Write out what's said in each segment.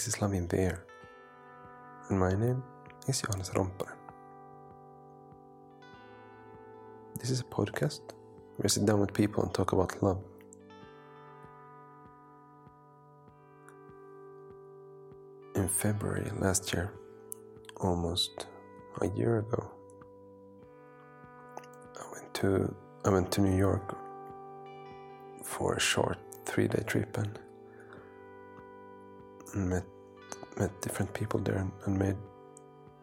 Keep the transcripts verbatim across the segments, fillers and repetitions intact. is Islamic Bear, and my name is Johannes Rompa. This is a podcast where I sit down with people and talk about love. In February last year, almost a year ago, I went to I went to New York for a short three-day trip and met met different people there and, and made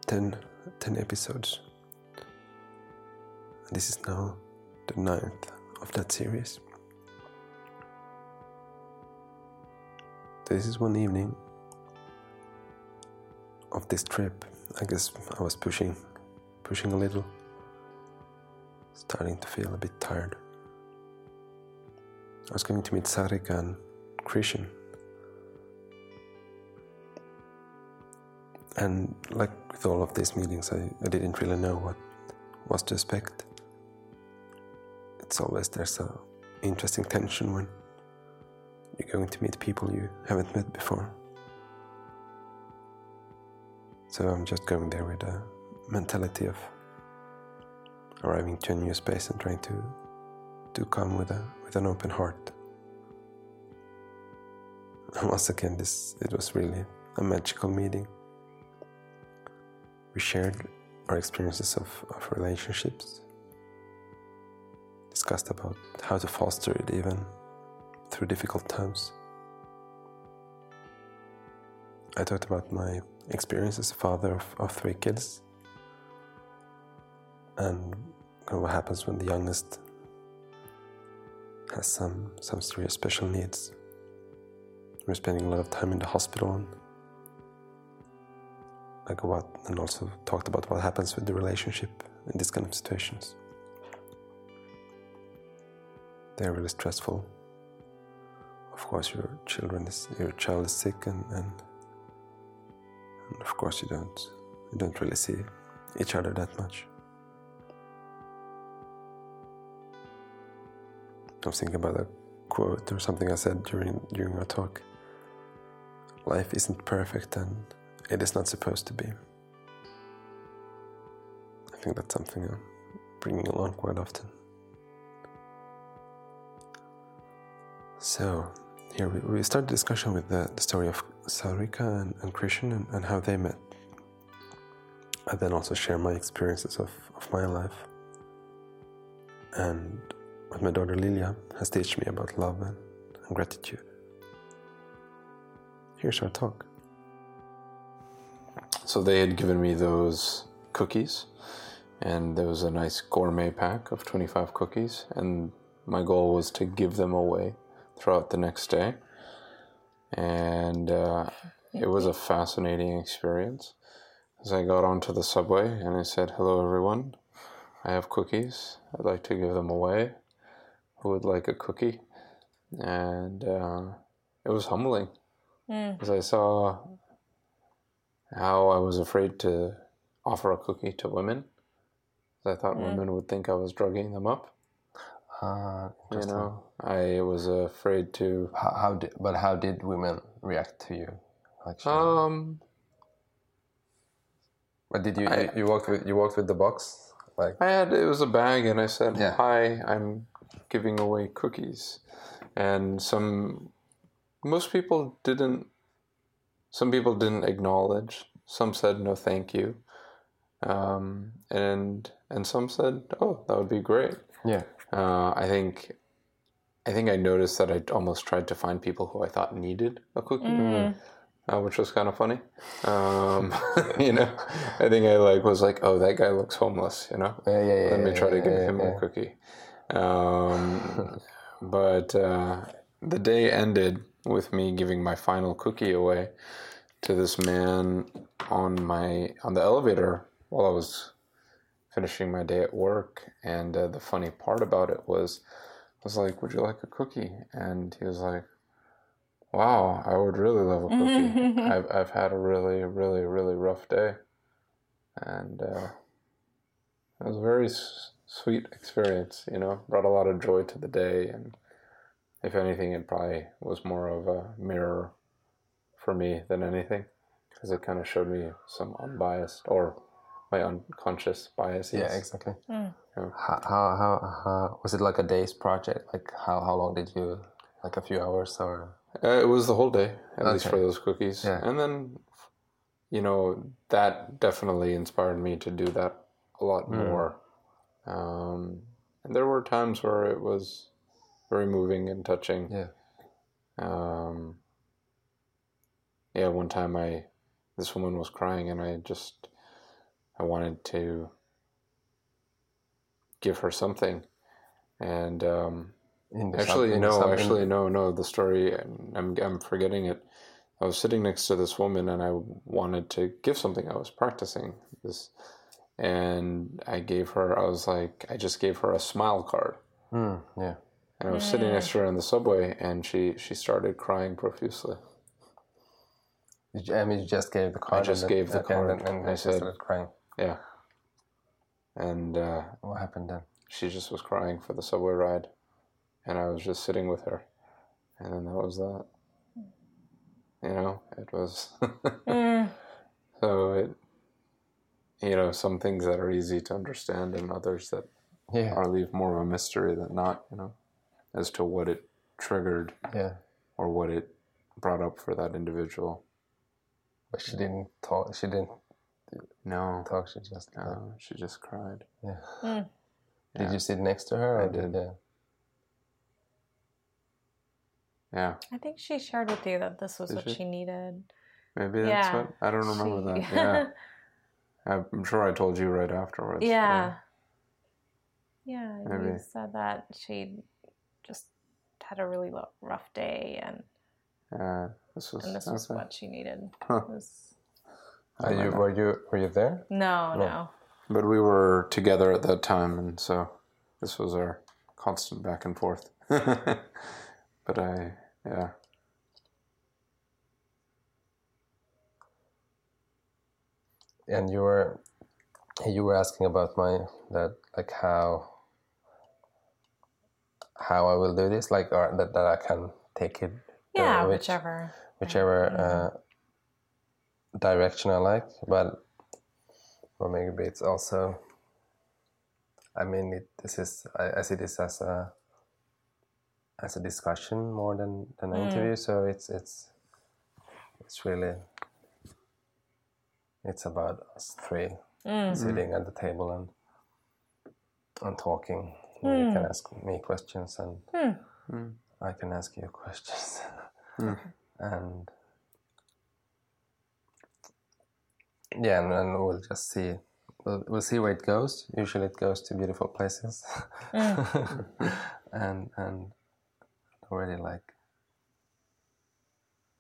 ten, ten episodes. And this is now the ninth of that series. This is one evening of this trip. I guess I was pushing, pushing a little, starting to feel a bit tired. I was going to meet Sarika and Christian, and like with all of these meetings, I, I didn't really know what was to expect. It's always there's a interesting tension when you're going to meet people you haven't met before. So I'm just going there with a mentality of arriving to a new space and trying to to come with a with an open heart. And once again, this it was really a magical meeting. We shared our experiences of, of relationships, discussed about how to foster it even through difficult times. I talked about my experience as a father of, of three kids, and kind of what happens when the youngest has some some serious special needs. We're spending a lot of time in the hospital, and like what, and also talked about what happens with the relationship in these kind of situations. They're really stressful. Of course, your children is your child is sick, and. and And of course, you don't you don't really see each other that much. I was thinking about a quote or something I said during during our talk. Life isn't perfect, and it is not supposed to be. I think that's something I'm bringing along quite often. So here we, we start the discussion with the, the story of Sarika and, and Christian and, and how they met. I then also share my experiences of, of my life and what my daughter Lilia has taught me about love and, and gratitude. Here's our talk. So they had given me those cookies, and there was a nice gourmet pack of twenty-five cookies, and my goal was to give them away throughout the next day. And uh, it was a fascinating experience. As I got onto the subway and I said, "Hello everyone, I have cookies, I'd like to give them away. Who would like a cookie?" And uh, it was humbling. Mm. Because I saw how I was afraid to offer a cookie to women. Because I thought mm. women would think I was drugging them up. Uh, you know, I was afraid to. How, how did, but how did women react to you? Actually? Um. But did you, I, you you walked with you walked with the box? Like I had, it was a bag, and I said, yeah. "Hi, I'm giving away cookies," and some most people didn't. Some people didn't acknowledge. Some said no, thank you, um, and and some said, "Oh, that would be great." Yeah. Uh, I think, I think I noticed that I almost tried to find people who I thought needed a cookie, mm. uh, which was kind of funny. Um, you know, I think I like was like, "Oh, that guy looks homeless," you know. Yeah, yeah, yeah. Let me try yeah, to give yeah, him yeah. a cookie. Um, but uh, the day ended with me giving my final cookie away to this man on my on the elevator while I was finishing my day at work, and uh, the funny part about it was, I was like, "Would you like a cookie?" And he was like, "Wow, I would really love a cookie. I've I've had a really, really, really rough day," and uh, it was a very s- sweet experience. You know, brought a lot of joy to the day, and if anything, it probably was more of a mirror for me than anything, because it kind of showed me some unbiased or my unconscious biases. Yeah, exactly. Mm. Yeah. How, how how how was it? Like a day's project? Like how how long did you? Like a few hours or? Uh, it was the whole day, at okay. least for those cookies. Yeah. And then, you know, that definitely inspired me to do that a lot mm. more. Um, and there were times where it was very moving and touching. Yeah. Um, yeah. One time, I this woman was crying, and I just I wanted to give her something, and um, actually, sub- no, actually, no, no. The story, I'm I'm forgetting it. I was sitting next to this woman, and I wanted to give something. I was practicing this, and I gave her. I was like, I just gave her a smile card. Mm, yeah. And I was sitting next to her on the subway, and she, she started crying profusely. Did you, I mean, you just gave the card? I just gave the, the card. And, and, and I said, started crying. Yeah. And uh, what happened then? She just was crying for the subway ride, and I was just sitting with her. And then that was that. You know, it was... mm. So it, you know, some things that are easy to understand and others that yeah. are leave more of a mystery than not, you know, as to what it triggered yeah. or what it brought up for that individual. But she didn't talk. She didn't no. talk. She just no, uh, she just cried. Yeah. Mm. yeah. Did you sit next to her? Or I did. did uh... Yeah. I think she shared with you that this was did what she? she needed. Maybe that's yeah. what? I don't remember she... that. Yeah. I'm sure I told you right afterwards. Yeah. Yeah, yeah you said that she... just had a really lo- rough day, and uh, this was, and this was what she needed. Huh. Was, Are you, were you were you there? No, no, no. But we were together at that time, and so this was our constant back and forth. But I, yeah. And you were you were asking about my that like how. how I will do this, like, or that, that I can take it. Yeah, uh, which, whichever. Whichever mm-hmm. uh, direction I like, but well, maybe it's also, I mean, it, this is, I, I see this as a, as a discussion more than, than an mm. interview, so it's, it's, it's really, it's about us three mm. sitting at the table and, and talking. You can ask me questions, and mm. I can ask you questions. mm. And yeah, and, and we'll just see. We'll, we'll see where it goes. Usually, it goes to beautiful places, mm. and and already like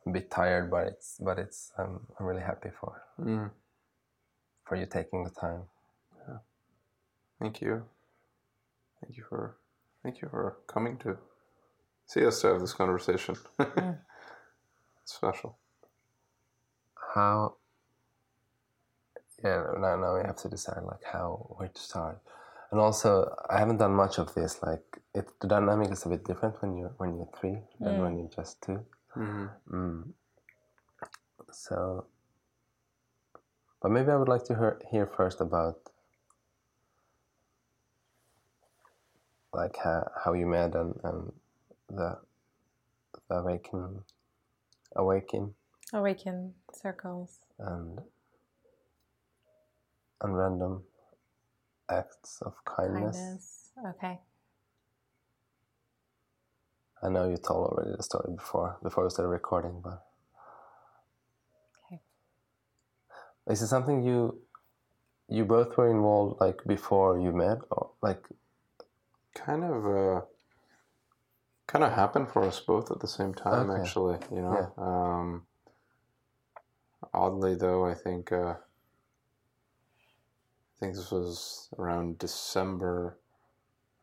a bit tired, but it's but it's um, I'm really happy for mm. for you taking the time. Yeah. Thank you. Thank you for, thank you for coming to see us to have this conversation. mm. It's special. How? Yeah, now now we have to decide like how where to start, and also I haven't done much of this. Like it, the dynamic is a bit different when you when you're three mm. than when you're just two. Mm-hmm. Mm. So, but maybe I would like to hear, hear first about. Like how, how you met and, and the the awaken awaken awaken circles and and random acts of kindness. kindness. Okay. I know you told already the story before before we started recording, but okay. Is it something you you both were involved like before you met or like? Kind of, uh, kind of happened for us both at the same time. Okay. Actually, you know. Yeah. Um, oddly, though, I think uh, I think this was around December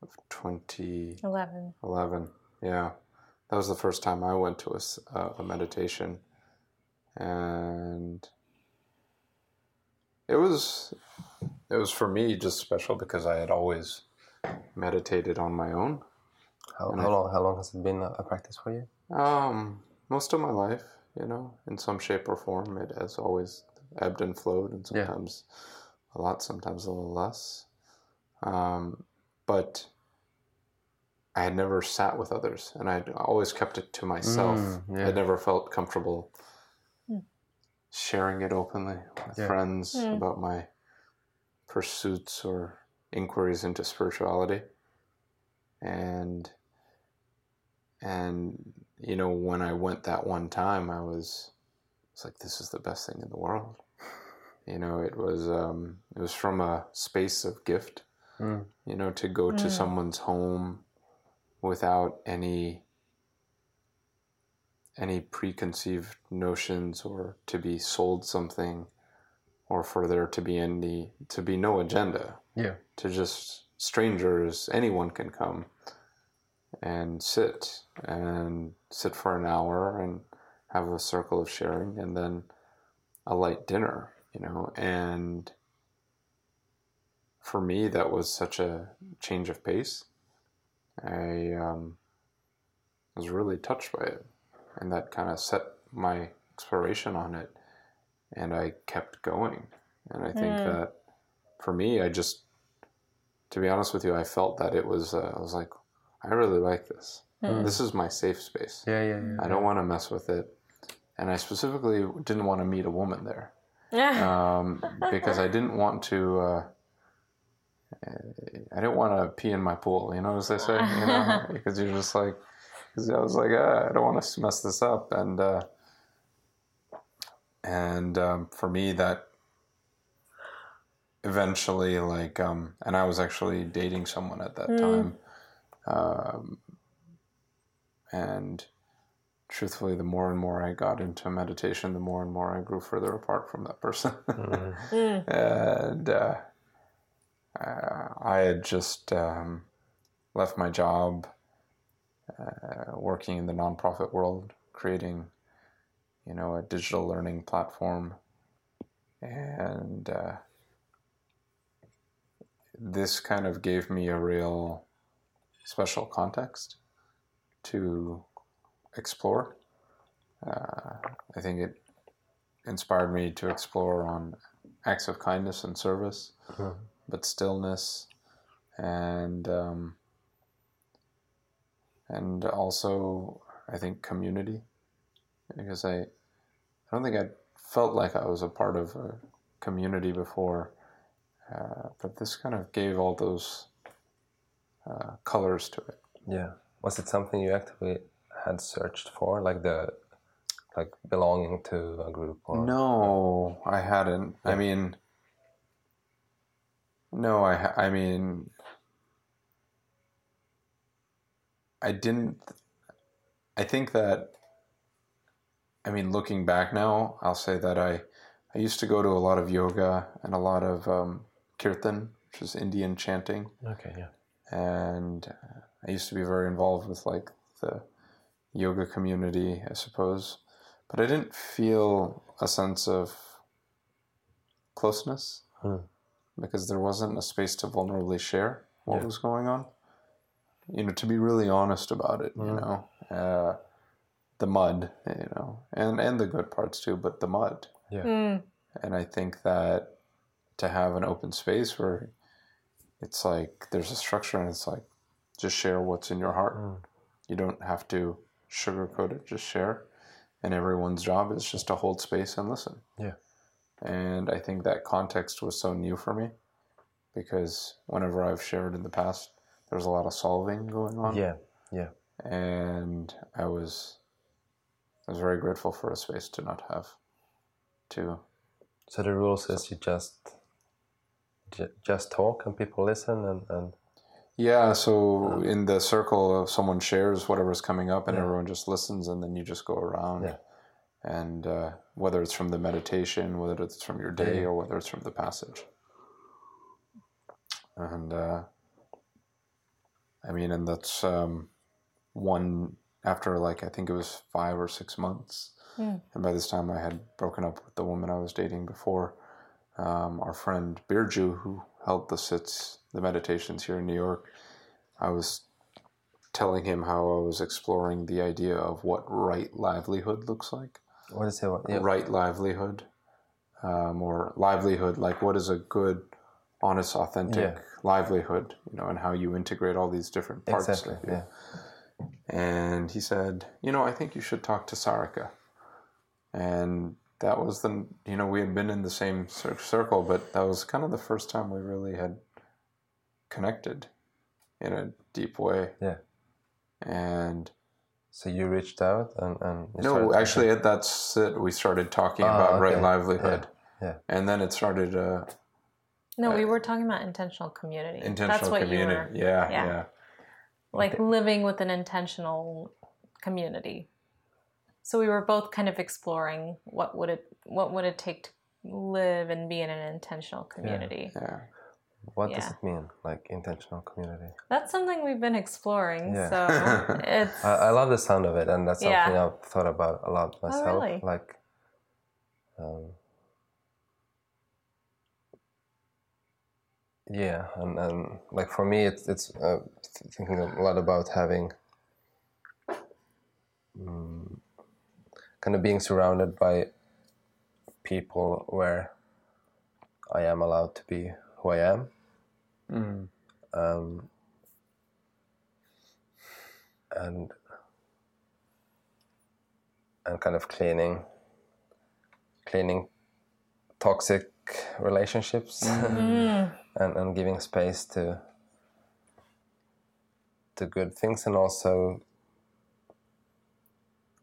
of twenty eleven. Eleven, yeah, that was the first time I went to a, a meditation, and it was it was for me just special because I had always. Meditated on my own. How, how I, long? How long has it been a practice for you? Um, most of my life. you know, in some shape or form. It has always ebbed and flowed, and sometimes yeah. a lot, sometimes a little less. Um, but I had never sat with others, and I'd always kept it to myself. Mm, yeah. I never felt comfortable mm. sharing it openly with yeah. friends mm. about my pursuits or inquiries into spirituality. And, and, you know, when I went that one time, I was, it's like, this is the best thing in the world. You know, it was, um, it was from a space of gift, mm. you know, to go mm. to someone's home without any, any preconceived notions, or to be sold something, or for there to be any, to be no agenda. Yeah. To just strangers, anyone can come and sit and sit for an hour and have a circle of sharing, and then a light dinner, you know. And for me, that was such a change of pace. I um, was really touched by it, and that kind of set my exploration on it, and I kept going. And I think mm. that for me, I just, to be honest with you, I felt that it was, uh, I was like, I really like this. Mm. This is my safe space. Yeah, yeah, yeah. I don't yeah. want to mess with it. And I specifically didn't want to meet a woman there. um, because I didn't want to, uh, I didn't want to pee in my pool, you know, as they say, you know, because you're just like, because I was like, ah, I don't want to mess this up. And, uh, and, um, for me, that eventually, like, um, and I was actually dating someone at that mm. time. Um, and truthfully, the more and more I got into meditation, the more and more I grew further apart from that person. mm. Mm. And, uh, uh, I had just, um, left my job, uh, working in the nonprofit world, creating, you know, a digital learning platform. And, uh, this kind of gave me a real special context to explore. Uh, I think it inspired me to explore on acts of kindness and service, mm-hmm. but stillness, and um, and also I think community, because I, I don't think I felt like I was a part of a community before, uh, but this kind of gave all those uh, colors to it. Yeah. Was it something you actively had searched for, like the, like belonging to a group? Or... No, I hadn't. Yeah. I mean, no, I, I mean, I didn't, I think that, I mean, looking back now, I'll say that I, I used to go to a lot of yoga and a lot of um, kirtan, which is Indian chanting. Okay, yeah. And I used to be very involved with like the yoga community, I suppose, but I didn't feel a sense of closeness hmm. because there wasn't a space to vulnerably share what yeah. was going on, you know, to be really honest about it, hmm. you know, uh, the mud, you know, and, and the good parts too, but the mud. Yeah. Mm. And I think that to have an open space where it's like there's a structure and it's like just share what's in your heart. Mm. You don't have to sugarcoat it, just share. And everyone's job is just to hold space and listen. Yeah. And I think that context was so new for me, because whenever I've shared in the past, there's a lot of solving going on. Yeah. Yeah. And I was I was very grateful for a space to not have to. So the rule says you just just talk and people listen and, and... Yeah, so in the circle, someone shares whatever's coming up, and yeah. everyone just listens, and then you just go around. Yeah. And uh, whether it's from the meditation, whether it's from your day, yeah. or whether it's from the passage. And, uh, I mean, and that's um, one, after like, I think it was five or six months. Yeah. And by this time I had broken up with the woman I was dating before. Um, our friend Birju, who held the sits, the meditations here in New York, I was telling him how I was exploring the idea of what right livelihood looks like. What is it? Yeah. Right livelihood, um, or livelihood. Like, what is a good, honest, authentic yeah. livelihood? You know, and how you integrate all these different parts. Exactly. Of you. Yeah. And he said, you know, I think you should talk to Sarika. And that was the, you know, we had been in the same circle, but that was kind of the first time we really had connected in a deep way. Yeah. And so you reached out and, and you no, actually at that sit we started talking oh, about okay. right livelihood. Yeah. yeah. And then it started. Uh, no, uh, we were talking about intentional community. Intentional That's what community. You were, yeah, yeah. yeah. Like living with an intentional community. So we were both kind of exploring what would it what would it take to live and be in an intentional community. Yeah. yeah. What yeah. does it mean, like intentional community? That's something we've been exploring. Yeah. So it's. I, I love the sound of it, and that's something yeah. I've thought about a lot myself. Oh, really? Like, um, yeah, and, and like for me, it's it's uh, thinking a lot about having, um, kind of being surrounded by people where I am allowed to be who I am. Mm. Um, and and kind of cleaning cleaning toxic relationships mm. and, and giving space to to good things, and also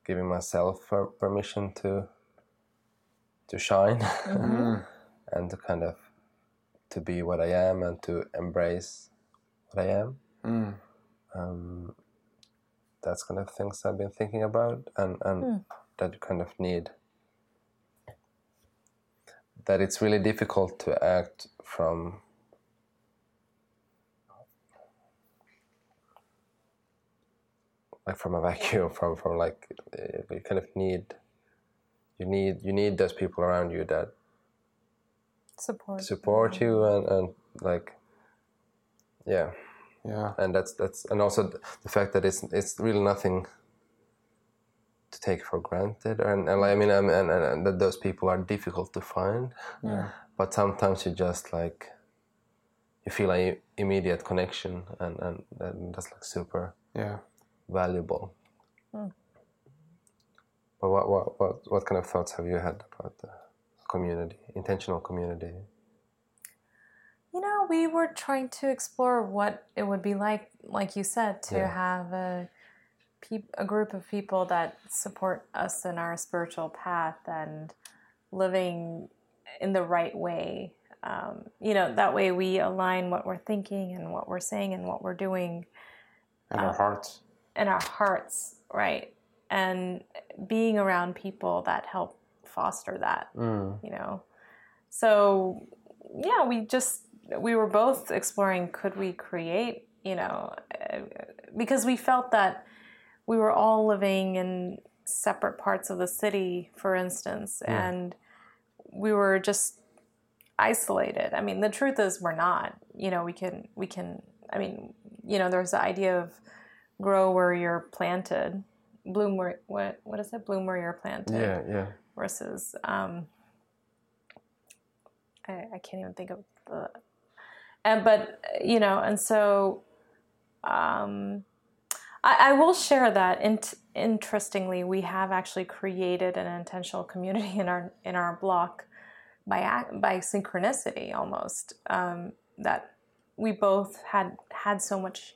giving myself per- permission to to shine mm-hmm. and to kind of to be what I am and to embrace what I am. Mm. Um, that's kind of things I've been thinking about, and, and mm. that you kind of need. That it's really difficult to act from like from a vacuum, from, from like you kind of need you need you need those people around you that Support. support you and, and like yeah yeah and that's that's and also the fact that it's it's really nothing to take for granted, and, and I mean and, and, and that those people are difficult to find, yeah. but sometimes you just like you feel an like immediate connection, and, and, and that's like super yeah valuable. Mm. But what, what what what kind of thoughts have you had about that? Community, intentional community. You know, we were trying to explore what it would be like, like you said, to yeah. have a pe- a group of people that support us in our spiritual path and living in the right way. Um, you know, that way we align what we're thinking and what we're saying and what we're doing. And um, our hearts. And our hearts, right. And being around people that help foster that, mm. you know. So, yeah, we just, we were both exploring, could we create, you know, uh, because we felt that we were all living in separate parts of the city, for instance, mm. and we were just isolated. I mean, the truth is we're not, you know, we can, we can, I mean, you know, there's the idea of grow where you're planted, bloom where, what, what is it? Bloom where you're planted. Yeah, yeah. Versus, um, I, I can't even think of the, and but you know, and so, um, I, I will share that. In, interestingly, we have actually created an intentional community in our in our block by by synchronicity almost. Um, that we both had had so much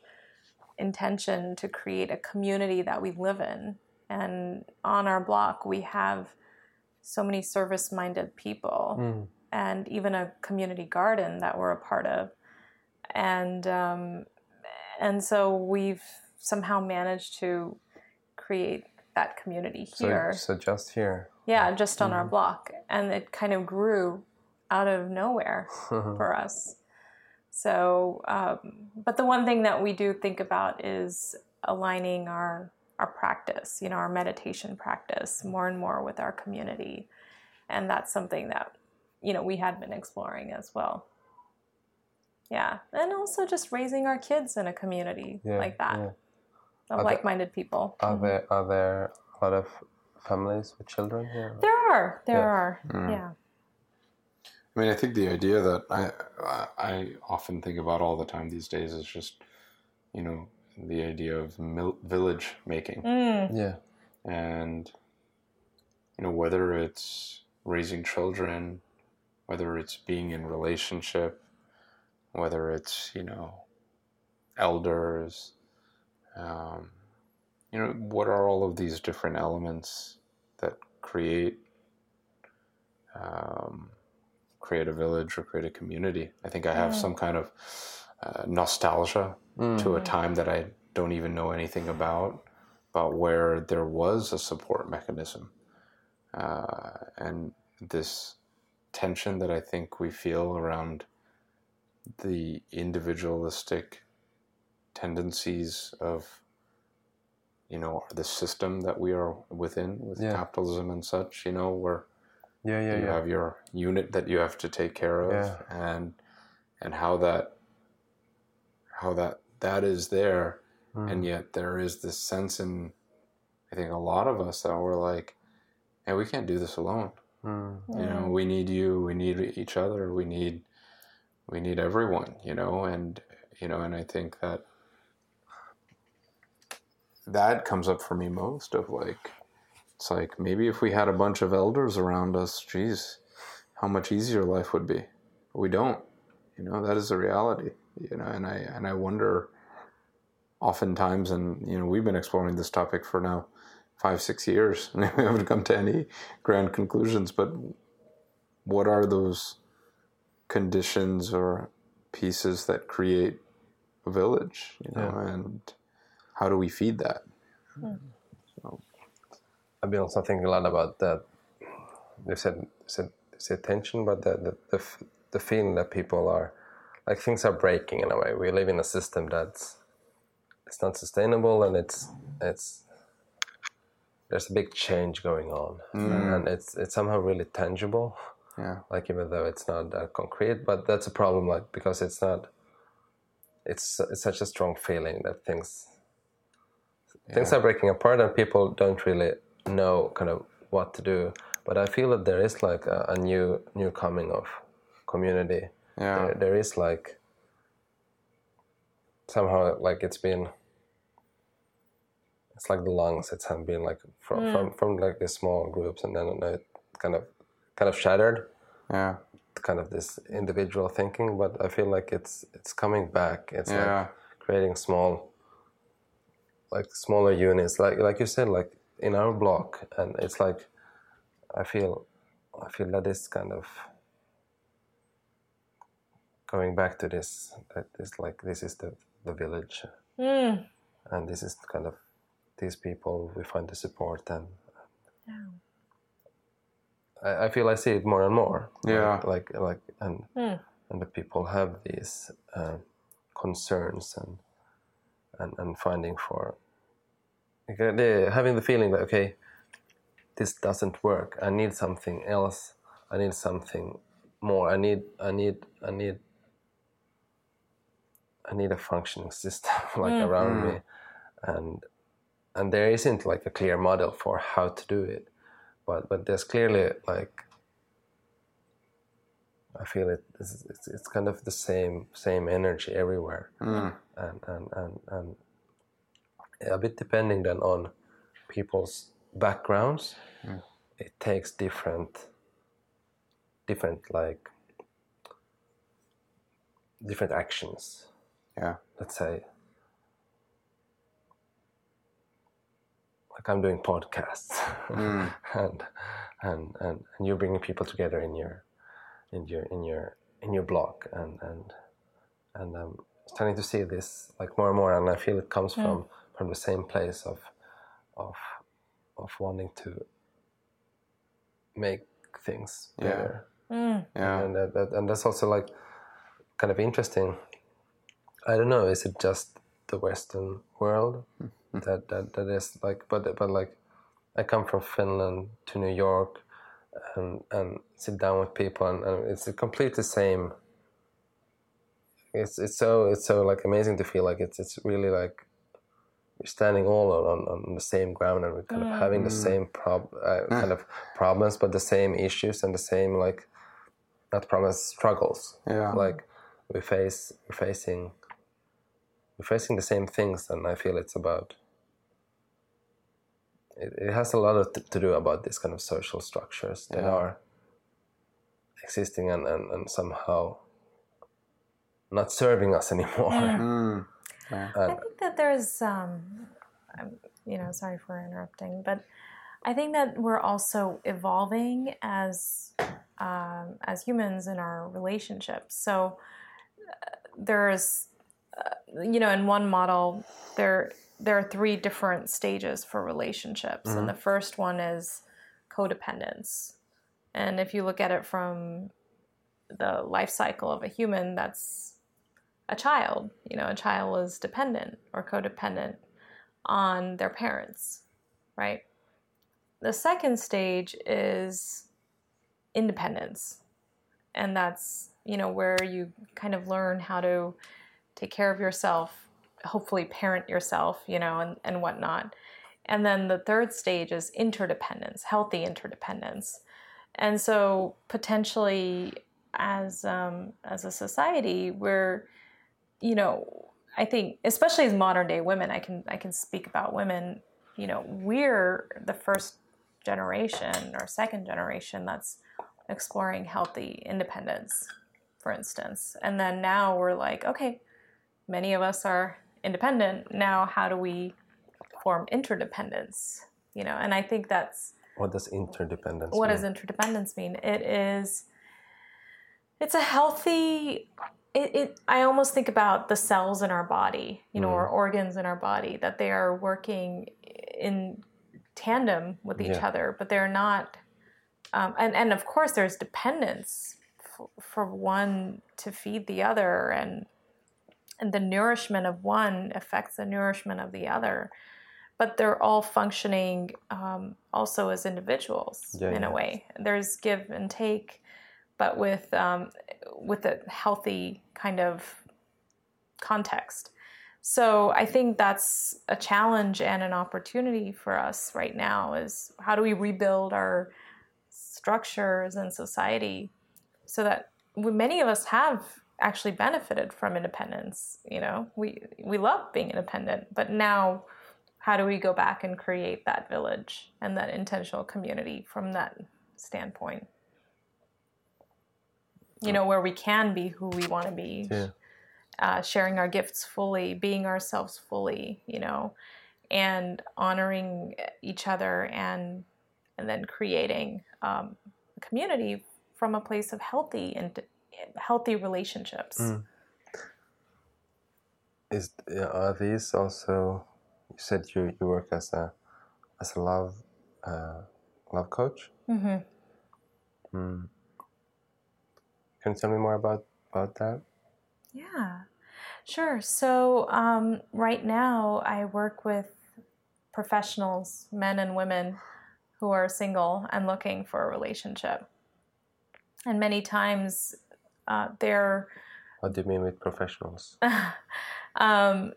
intention to create a community that we live in, and on our block we have so many service-minded people mm. and even a community garden that we're a part of. And um, and so we've somehow managed to create that community here. So, so just here. Yeah, just on mm. our block. And it kind of grew out of nowhere for us. So, um, but the one thing that we do think about is aligning our our practice, you know, our meditation practice more and more with our community. And that's something that, you know, we had been exploring as well. Yeah. And also just raising our kids in a community yeah, like that yeah. of are like-minded there, people. Are there, are there a lot of families with children here? Yeah. There are. There yeah. are. Mm. Yeah. I mean, I think the idea that I I often think about all the time these days is just, you know, the idea of mil- village making. Mm. Yeah. And, you know, whether it's raising children, whether it's being in relationship, whether it's, you know, elders, um, you know, what are all of these different elements that create um, create a village or create a community? I think I have mm. some kind of uh, nostalgia mm. to a time that I don't even know anything about, about where there was a support mechanism. Uh, and this tension that I think we feel around the individualistic tendencies of, you know, the system that we are within with yeah. capitalism and such, you know, where yeah, yeah, you yeah. have your unit that you have to take care of yeah. and and how that how that that is there mm. and yet there is this sense in I think a lot of us that we're like, hey, we can't do this alone. Mm. You know, we need you, we need each other, we need we need everyone, you know, and you know, and I think that that comes up for me most of like, it's like maybe if we had a bunch of elders around us, geez, how much easier life would be. But we don't, you know, that is the reality, you know, and I, and I wonder oftentimes, and, you know, we've been exploring this topic for now five, six years and we haven't come to any grand conclusions, but what are those conditions or pieces that create a village, you know, yeah. and how do we feed that? Yeah. So. I've been also thinking a lot about that. You said, said, said tension, but the, the, the, the feeling that people are, like things are breaking in a way. We live in a system that's, it's not sustainable and it's, it's, there's a big change going on mm. and it's, it's somehow really tangible. Yeah. Like even though it's not that concrete, but that's a problem. Like because it's not, it's it's such a strong feeling that things yeah. things are breaking apart and people don't really know kind of what to do. But I feel that there is like a, a new new coming of community. Yeah. There, there is like somehow like it's been. It's like the lungs. It's been like from mm. from from like these small groups and then it kind of. Kind of shattered, yeah. Kind of this individual thinking, but I feel like it's it's coming back. It's yeah. like creating small, like smaller units, like like you said, like in our block, and it's like I feel I feel that it's kind of going back to this. That is like this is the the village, mm. and this is kind of these people we find the support and. Yeah. I feel I see it more and more. Yeah. Like, like, like and mm. and the people have these uh, concerns and and and finding for like they having the feeling that okay, this doesn't work. I need something else. I need something more. I need I need I need I need a functioning system like mm. around mm. me, and and there isn't like a clear model for how to do it. But but there's clearly like I feel it it's, it's, it's kind of the same same energy everywhere mm. and, and, and, and a bit depending then on people's backgrounds mm. it takes different different like different actions yeah let's say like I'm doing podcasts mm. and, and and and you're bringing people together in your in your in your in your blog and and and I'm starting to see this like more and more and I feel it comes yeah. from from the same place of of of wanting to make things yeah. better mm. yeah and that, that, and that's also like kind of interesting. I don't know, is it just the Western world mm. That, that that is like, but but like, I come from Finland to New York, and and sit down with people, and, and it's a completely same. It's it's so it's so like amazing to feel like it's it's really like, standing all on, on the same ground, and we're kind mm. of having the same prob- uh, kind of problems, but the same issues and the same, like, not problems, struggles. Yeah. Like we face, we're facing, we're facing the same things, and I feel it's about. It, it has a lot of t- to do about these kind of social structures that yeah. are existing and, and, and somehow not serving us anymore. Yeah. Mm. Yeah. I think that there's, um, you know, sorry for interrupting, but I think that we're also evolving as um, as humans in our relationships. So uh, there's, uh, you know, in one model, there there are three different stages for relationships, mm-hmm. and the first one is codependence, and if you look at it from the life cycle of a human, that's a child. You know, a child is dependent or codependent on their parents, right? The second stage is independence. And that's, you know, where you kind of learn how to take care of yourself, hopefully parent yourself, you know, and, and whatnot. And then the third stage is interdependence, healthy interdependence. And so potentially as um, as a society, we're, you know, I think, especially as modern day women, I can I can speak about women, you know, we're the first generation or second generation that's exploring healthy independence, for instance. And then now we're like, okay, many of us are independent. Now how do we form interdependence? You know, and I think that's... What does interdependence mean? What does interdependence mean? It is, it's a healthy... It, it, I almost think about the cells in our body, you know, mm. or organs in our body, that they are working in tandem with each yeah. other, but they're not. Um, and, and of course, there's dependence f- for one to feed the other, and and the nourishment of one affects the nourishment of the other. But they're all functioning um, also as individuals yeah, in yeah. a way. There's give and take, but with um, with a healthy kind of context. So I think that's a challenge and an opportunity for us right now, is how do we rebuild our structures and society so that we, many of us have actually benefited from independence. You know, we we love being independent, but now how do we go back and create that village and that intentional community from that standpoint? You know, where we can be who we want to be, yeah. uh, sharing our gifts fully, being ourselves fully, you know, and honoring each other, and and then creating um, a community from a place of healthy and healthy relationships. Mm. Is are these also? You said you, you work as a as a love uh, love coach. Mm-hmm. Mm. Can you tell me more about, about that? Yeah, sure. So um, right now I work with professionals, men and women, who are single and looking for a relationship. And many times uh, they're... What do you mean with professionals? um,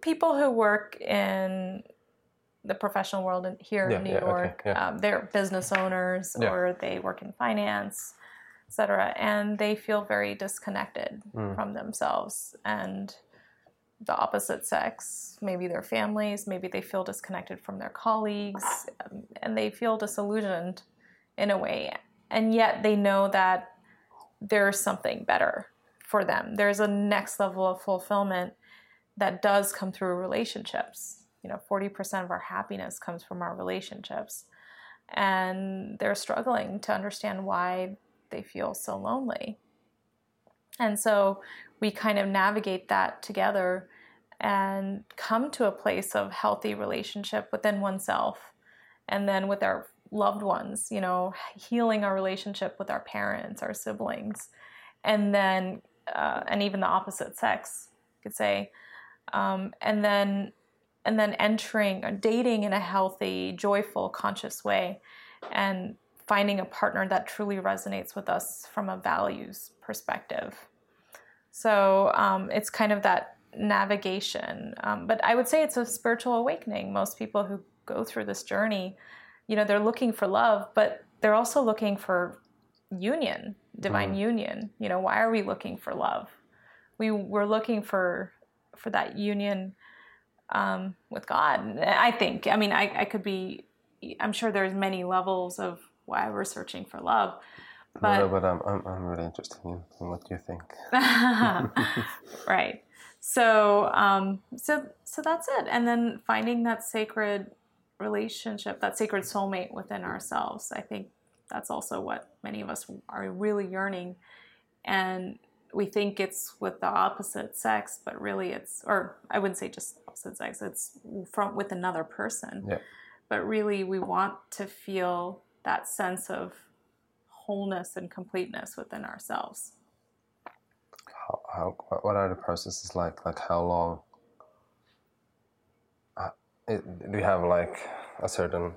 people who work in the professional world in, here yeah, in New yeah, York. Okay, yeah. um, they're business owners yeah. or they work in finance, et cetera, and they feel very disconnected mm. from themselves and the opposite sex, maybe their families, maybe they feel disconnected from their colleagues, um, and they feel disillusioned in a way. And yet they know that there's something better for them. There's a next level of fulfillment that does come through relationships. You know, forty percent of our happiness comes from our relationships, and they're struggling to understand why they feel so lonely. And so we kind of navigate that together and come to a place of healthy relationship within oneself, and then with our loved ones, you know, healing our relationship with our parents, our siblings, and then, uh, and even the opposite sex, you could say, um, and then, and then entering or dating in a healthy, joyful, conscious way, and finding a partner that truly resonates with us from a values perspective. So um, it's kind of that navigation. Um, but I would say it's a spiritual awakening. Most people who go through this journey, you know, they're looking for love, but they're also looking for union, divine mm. union. You know, why are we looking for love? We we're looking for for that union um, with God. I think. I mean, I, I could be. I'm sure there's many levels of why we're searching for love. But, no, no, but I'm, I'm I'm really interested in, in what you think. Right. So um, so so that's it. And then finding that sacred relationship, that sacred soulmate within ourselves. I think that's also what many of us are really yearning, and we think it's with the opposite sex, but really it's, or I wouldn't say just opposite sex, it's from with another person. Yeah. But really we want to feel that sense of wholeness and completeness within ourselves. How, how what are the processes like? Like how long? Uh, it, do you have like a certain?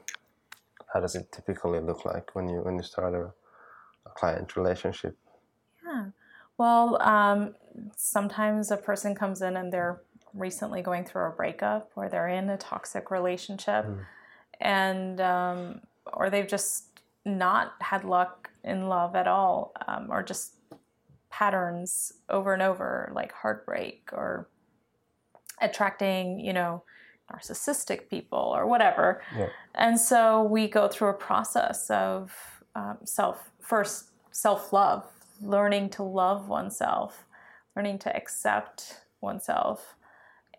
How does it typically look like when you when you start a, a client relationship? Yeah, well, um, sometimes a person comes in and they're recently going through a breakup, or they're in a toxic relationship, mm. and um, or they've just not had luck in love at all, um, or just patterns over and over, like heartbreak or attracting, you know, narcissistic people or whatever. Yeah. And so we go through a process of um, self, first self-love, learning to love oneself, learning to accept oneself,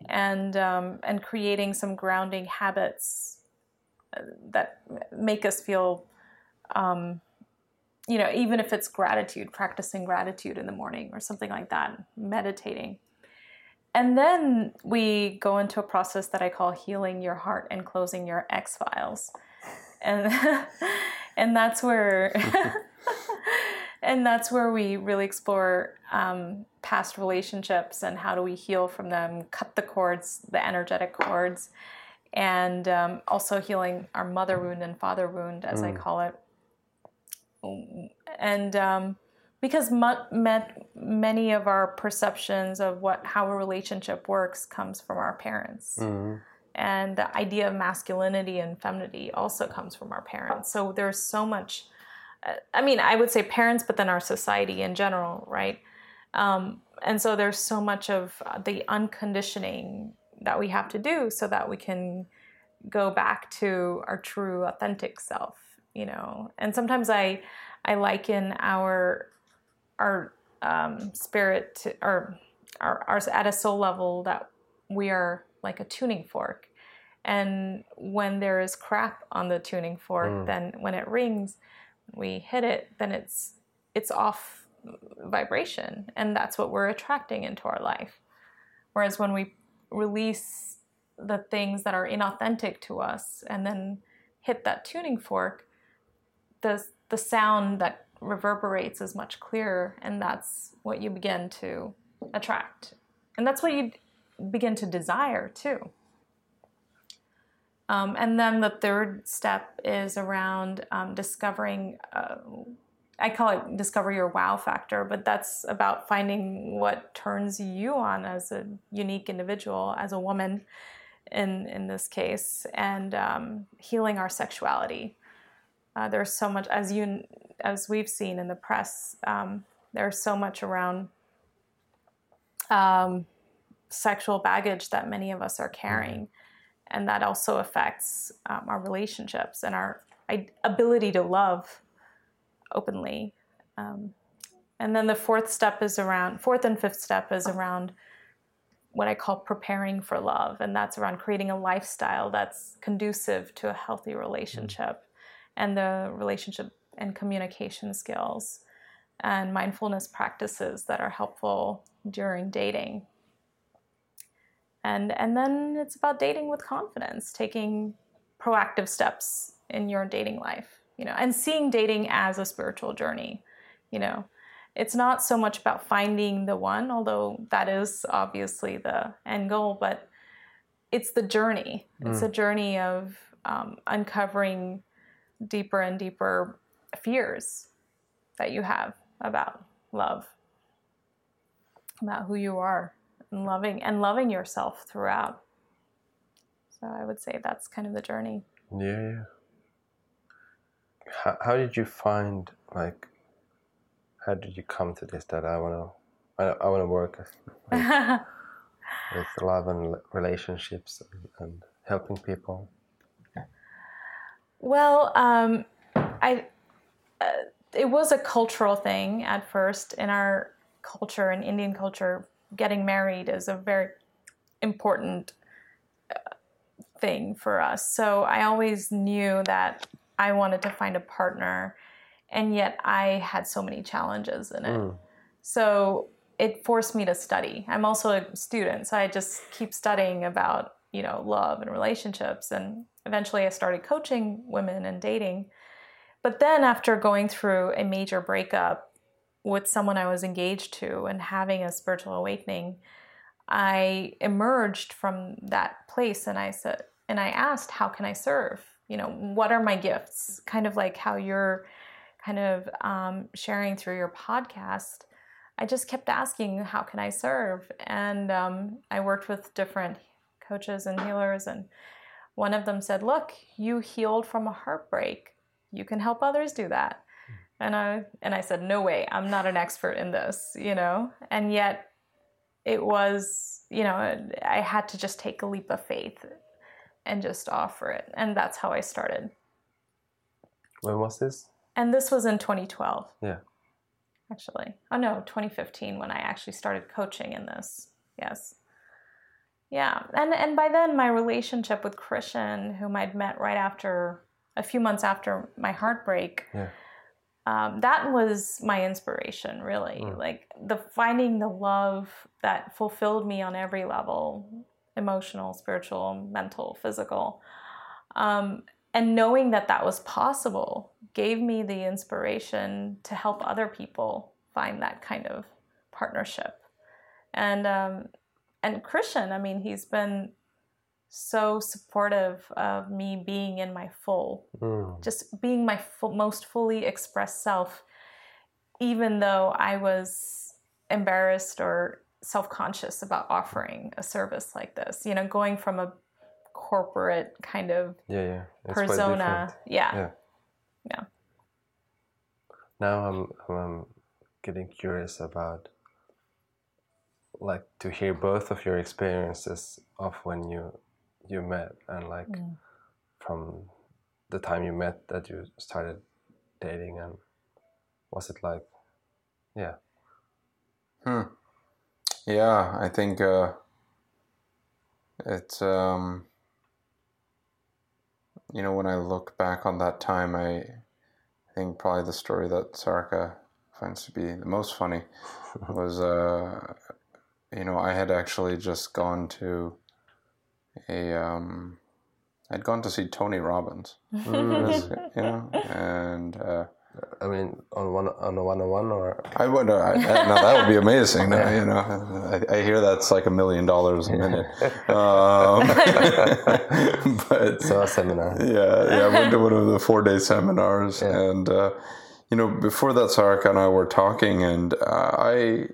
and um, and creating some grounding habits that make us feel Um, you know, even if it's gratitude, practicing gratitude in the morning or something like that, meditating. And then we go into a process that I call healing your heart and closing your X-Files. And and that's where and that's where we really explore um, past relationships and how do we heal from them, cut the cords, the energetic cords, and um, also healing our mother wound and father wound, as mm. I call it. And um, because m- many of our perceptions of what how a relationship works comes from our parents. Mm-hmm. And the idea of masculinity and femininity also comes from our parents. So there's so much, I mean, I would say parents, but then our society in general, right? Um, and so there's so much of the unconditioning that we have to do so that we can go back to our true authentic self. You know, and sometimes I, I liken our, our um, spirit to, or our, our at a soul level that we are like a tuning fork, and when there is crap on the tuning fork, mm. then when it rings, we hit it, then it's it's off vibration, and that's what we're attracting into our life. Whereas when we release the things that are inauthentic to us, and then hit that tuning fork, the the sound that reverberates is much clearer, and that's what you begin to attract, and that's what you begin to desire too. Um, and then the third step is around um, discovering. Uh, I call it discover your wow factor, but that's about finding what turns you on as a unique individual, as a woman, in in this case, and um, healing our sexuality. Uh, there's so much, as you as we've seen in the press, um, there's so much around um, sexual baggage that many of us are carrying, and that also affects um, our relationships and our I- ability to love openly. Um, and then the fourth step is around, fourth and fifth step is around what I call preparing for love, and that's around creating a lifestyle that's conducive to a healthy relationship. And the relationship and communication skills and mindfulness practices that are helpful during dating. And and then it's about dating with confidence, taking proactive steps in your dating life, you know, and seeing dating as a spiritual journey. You know, it's not so much about finding the one, although that is obviously the end goal, but it's the journey. Mm. It's a journey of um, uncovering deeper and deeper fears that you have about love, about who you are and loving and loving yourself throughout. So I would say that's kind of the journey. Yeah, yeah. How, how did you find, like, how did you come to this, that I want to, I, I want to work with, with love and relationships and, and helping people? Well, um, I uh, it was a cultural thing at first. In our culture, in Indian culture, getting married is a very important uh, thing for us. So I always knew that I wanted to find a partner, and yet I had so many challenges in it. Mm. So it forced me to study. I'm also a student, so I just keep studying about, you know, love and relationships. And eventually I started coaching women and dating. But then after going through a major breakup with someone I was engaged to and having a spiritual awakening, I emerged from that place and I said, and I asked, how can I serve? You know, what are my gifts? Kind of like how you're kind of um, sharing through your podcast. I just kept asking, how can I serve? And um, I worked with different coaches and healers. And one of them said, look, you healed from a heartbreak. You can help others do that. And I, and I said, no way, I'm not an expert in this, you know? And yet it was, you know, I had to just take a leap of faith and just offer it. And that's how I started. When was this? And this was in twenty twelve. Yeah. Actually. Oh, no, twenty fifteen when I actually started coaching in this. Yes. Yeah. And and by then, my relationship with Christian, whom I'd met right after, a few months after my heartbreak, yeah. um, that was my inspiration, really. Mm. Like, the finding the love that fulfilled me on every level, emotional, spiritual, mental, physical. Um, and knowing that that was possible gave me the inspiration to help other people find that kind of partnership. And um, and Christian, I mean, he's been so supportive of me being in my full, mm. just being my full, most fully expressed self, even though I was embarrassed or self-conscious about offering a service like this, you know, going from a corporate kind of yeah, yeah. It's persona. Yeah. yeah. Yeah. Now I'm, I'm getting curious about, like, to hear both of your experiences of when you, you met and, like, mm. from the time you met that you started dating, and was it like, yeah. Hmm. Yeah, I think uh, it's, um, you know, when I look back on that time, I think probably the story that Sarika finds to be the most funny was, uh, you know, I had actually just gone to a, um, I'd gone to see Tony Robbins, was, you know, and... Uh, I mean, on one on a one-on-one, or I would. Uh, I, I, no, that would be amazing. No, you know, I, I hear that's like a million dollars a minute. Um, but so a seminar. Yeah, yeah. I went to one of the four-day seminars, yeah. and uh, you know, before that, Sarika and I were talking, and uh, I,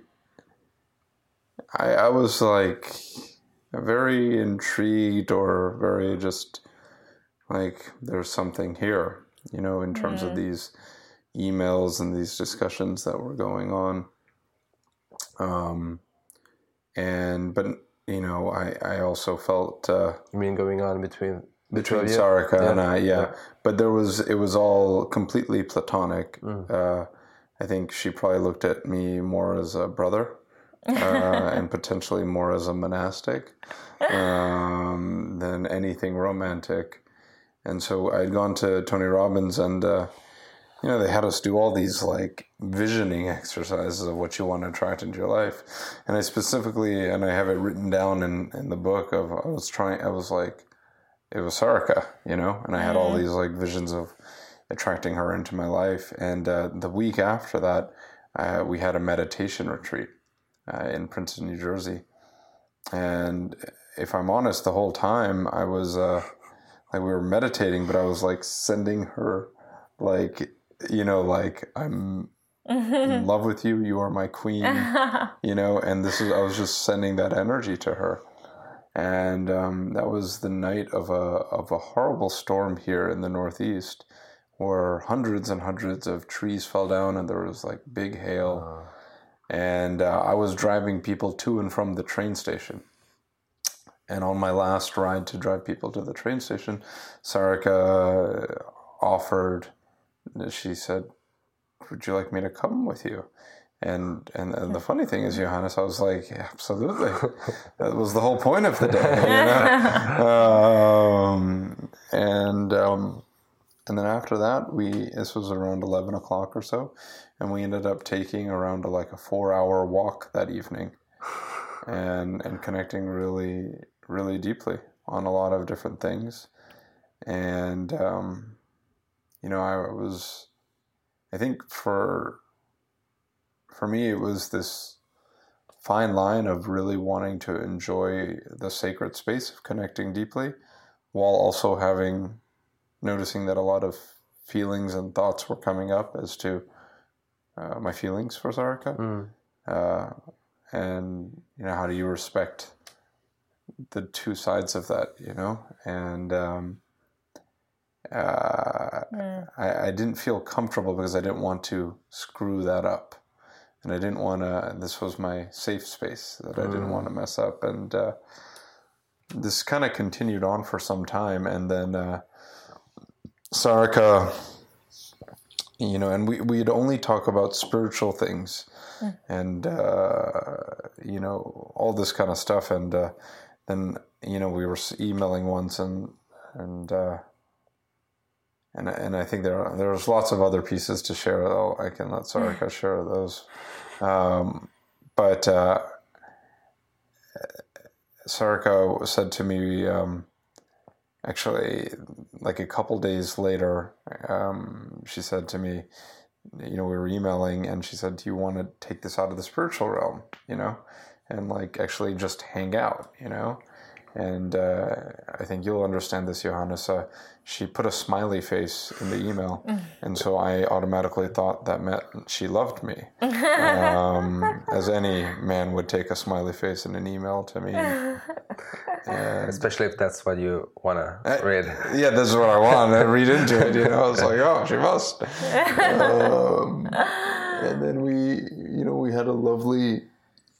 I, I was like very intrigued, or very just like there's something here, you know, in terms mm. of these emails and these discussions that were going on. Um, and, but, you know, I, I also felt... Uh, you mean going on between... Between, between Sarika yeah. and I, yeah. yeah. But there was, it was all completely platonic. Mm. Uh, I think she probably looked at me more as a brother uh, and potentially more as a monastic um, than anything romantic. And so I had gone to Tony Robbins and... Uh, you know, they had us do all these like visioning exercises of what you want to attract into your life. And I specifically, and I have it written down in, in the book of, I was trying, I was like, it was Sarika, you know, and I had all these like visions of attracting her into my life. And uh, the week after that, uh, we had a meditation retreat uh, in Princeton, New Jersey. And if I'm honest, the whole time I was, uh, like we were meditating, but I was like sending her like, you know, like I'm in love with you. You are my queen, you know, and this is, I was just sending that energy to her. And um, that was the night of a of a horrible storm here in the Northeast, where hundreds and hundreds of trees fell down and there was like big hail. Uh. And uh, I was driving people to and from the train station. And on my last ride to drive people to the train station, Sarika offered, she said, would you like me to come with you? And, and and the funny thing is, Johannes, I was like, yeah, absolutely. That was the whole point of the day. You know? um, and um, and then after that, we this was around eleven o'clock or so, and we ended up taking around a, like a four-hour walk that evening, and and connecting really really deeply on a lot of different things, and um, you know, I was, I think for. For me, it was this fine line of really wanting to enjoy the sacred space of connecting deeply, while also having, noticing that a lot of feelings and thoughts were coming up as to uh, my feelings for Sarika. Mm. Uh, and, you know, how do you respect the two sides of that, you know? And um, uh, mm. I, I didn't feel comfortable because I didn't want to screw that up. And I didn't want to, this was my safe space that I didn't want to mess up. And uh, this kind of continued on for some time. And then uh, Sarika, you know, and we, we'd only talk about spiritual things and, uh, you know, all this kind of stuff. And uh, then, you know, we were emailing once and, and, uh, And and I think there are, there's lots of other pieces to share. Oh, I can let Sarika share those. Um, but uh, Sarika said to me, um, actually, like a couple days later, um, she said to me, you know, we were emailing, and she said, do you want to take this out of the spiritual realm, you know, and like actually just hang out, you know? And uh, I think you'll understand this, Johannes. Uh, she put a smiley face in the email. And so I automatically thought that meant she loved me. Um, as any man would take a smiley face in an email to me. And especially if that's what you want to read. I, yeah, that's what I want. I read into it, you know. I was like, oh, she must. Um, and then we, you know, we had a lovely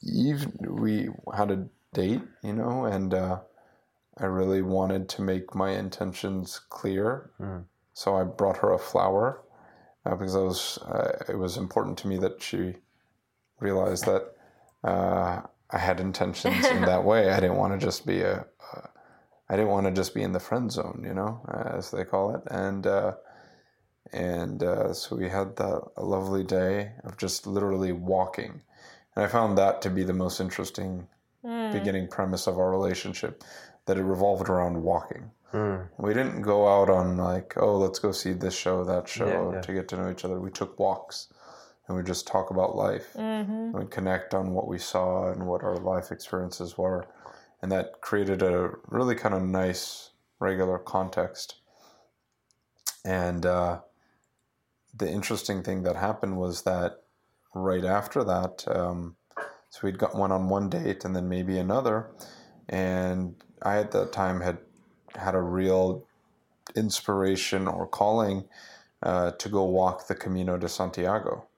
evening. We had a date, you know, and uh, I really wanted to make my intentions clear. Mm. So I brought her a flower uh, because I was, uh, it was important to me that she realized that uh, I had intentions in that way. I didn't want to just be a, uh, I didn't want to just be in the friend zone, you know, as they call it. And uh, and uh, so we had that a lovely day of just literally walking, and I found that to be the most interesting beginning premise of our relationship, that it revolved around walking. Mm. We didn't go out on like, oh, let's go see this show, that show, yeah, yeah. to get to know each other. We took walks and we just talk about life. Mm-hmm. We'd connect on what we saw and what our life experiences were. And that created a really kind of nice, regular context. And uh, the interesting thing that happened was that right after that, um, so we'd got one on one date and then maybe another. And I at that time had had a real inspiration or calling uh, to go walk the Camino de Santiago.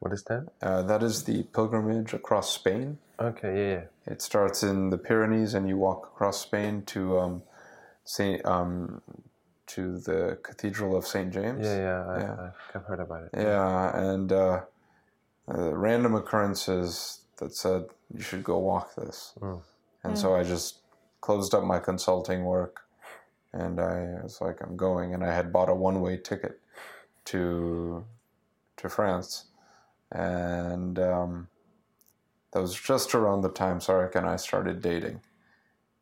What is that? Uh, that is the pilgrimage across Spain. Okay, yeah, yeah. It starts in the Pyrenees and you walk across Spain to um, Saint, um, to the Cathedral of Saint James. Yeah, yeah, I, yeah. I've heard about it. Yeah, and uh, uh, random occurrences that said, you should go walk this. Mm. And mm. so I just closed up my consulting work and I was like, I'm going. And I had bought a one-way ticket to to France. And um, that was just around the time Sarika and I started dating.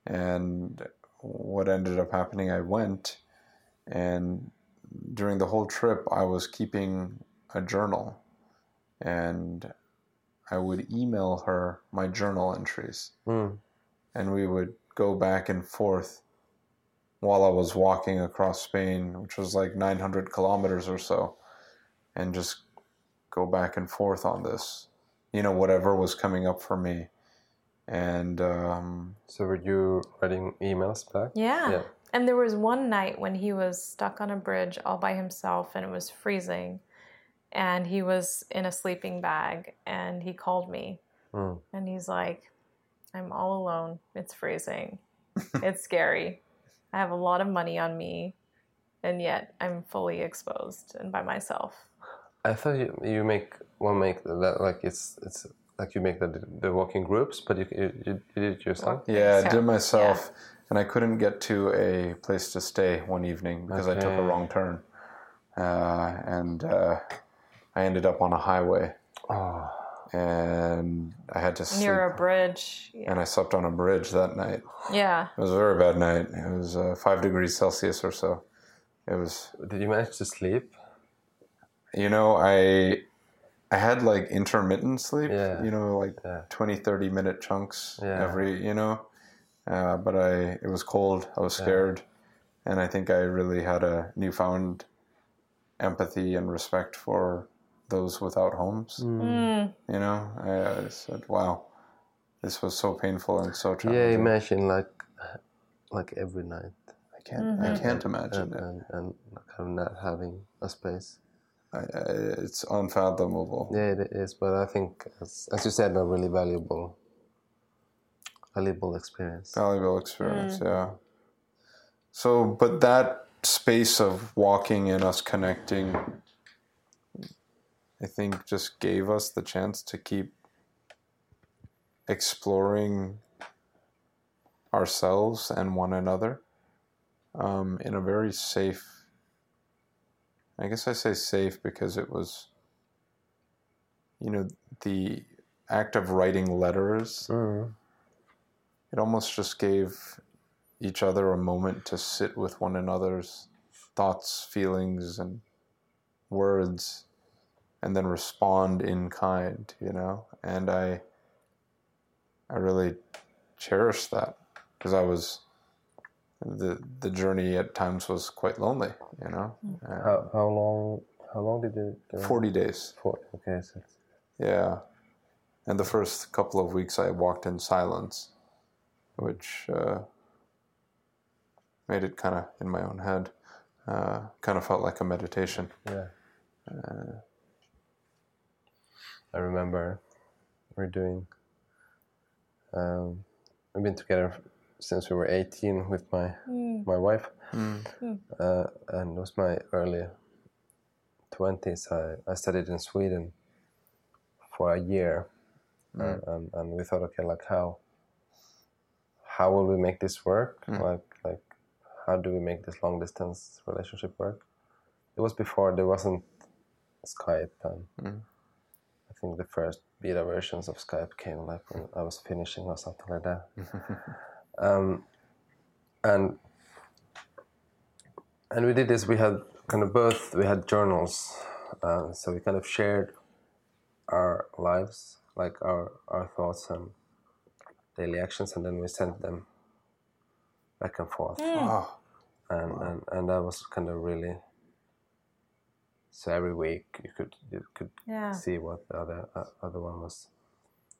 And what ended up happening, I went. And during the whole trip, I was keeping a journal. And I would email her my journal entries. Mm. And we would go back and forth while I was walking across Spain, which was like nine hundred kilometers or so, and just go back and forth on this, you know, whatever was coming up for me. And um, so were you writing emails back? Yeah. yeah. And there was one night when he was stuck on a bridge all by himself and it was freezing and he was in a sleeping bag and he called me mm. and he's like, I'm all alone. It's freezing. It's scary. I have a lot of money on me and yet I'm fully exposed and by myself. I thought you, you make one well, make that like it's it's like you make the the walking groups, but you you, you did it yourself. Yeah, I did myself, yeah. And I couldn't get to a place to stay one evening because okay. I took a wrong turn, uh, and uh, I ended up on a highway, oh. and I had to sleep near a bridge. Yeah. And I slept on a bridge that night. Yeah, it was a very bad night. It was uh, five degrees Celsius or so. It was. Did you manage to sleep? You know, I I had like intermittent sleep, yeah. you know, like yeah. twenty, thirty minute chunks yeah. every, you know, uh, but I it was cold, I was scared, yeah. and I think I really had a newfound empathy and respect for those without homes, mm. you know, I, I said, wow, this was so painful and so challenging. Yeah, imagine like, like every night. I can't, mm-hmm. I can't imagine and, it. And, and, and not having a space. I, I, it's unfathomable. Yeah, it is. But I think, as, as you said, a really valuable, valuable experience. Valuable experience, mm. yeah. So, but that space of walking and us connecting, I think, just gave us the chance to keep exploring ourselves and one another um, in a very safe. I guess I say safe because it was, you know, the act of writing letters, mm. it almost just gave each other a moment to sit with one another's thoughts, feelings, and words, and then respond in kind, you know? And I, I really cherished that because I was... The the journey at times was quite lonely, you know. Uh, how how long how long did you go? Forty days. Forty. Okay. So. Yeah, and the first couple of weeks I walked in silence, which uh, made it kind of in my own head. Uh, kind of felt like a meditation. Yeah. Uh, I remember we're doing. Um, we've been together since we were eighteen with my mm. my wife, mm. Mm. Uh, and it was my early twenties. I, I studied in Sweden for a year, mm. and, and, and we thought, okay, like how how will we make this work? Mm. Like like how do we make this long distance relationship work? It was before there wasn't Skype, and mm. I think the first beta versions of Skype came like when I was finishing or something like that. Um, and and we did this. We had kind of both. We had journals, uh, so we kind of shared our lives, like our, our thoughts and daily actions, and then we sent them back and forth. Mm. Wow. And, wow. and and that was kind of really. So every week you could you could yeah. see what the other uh, other one was.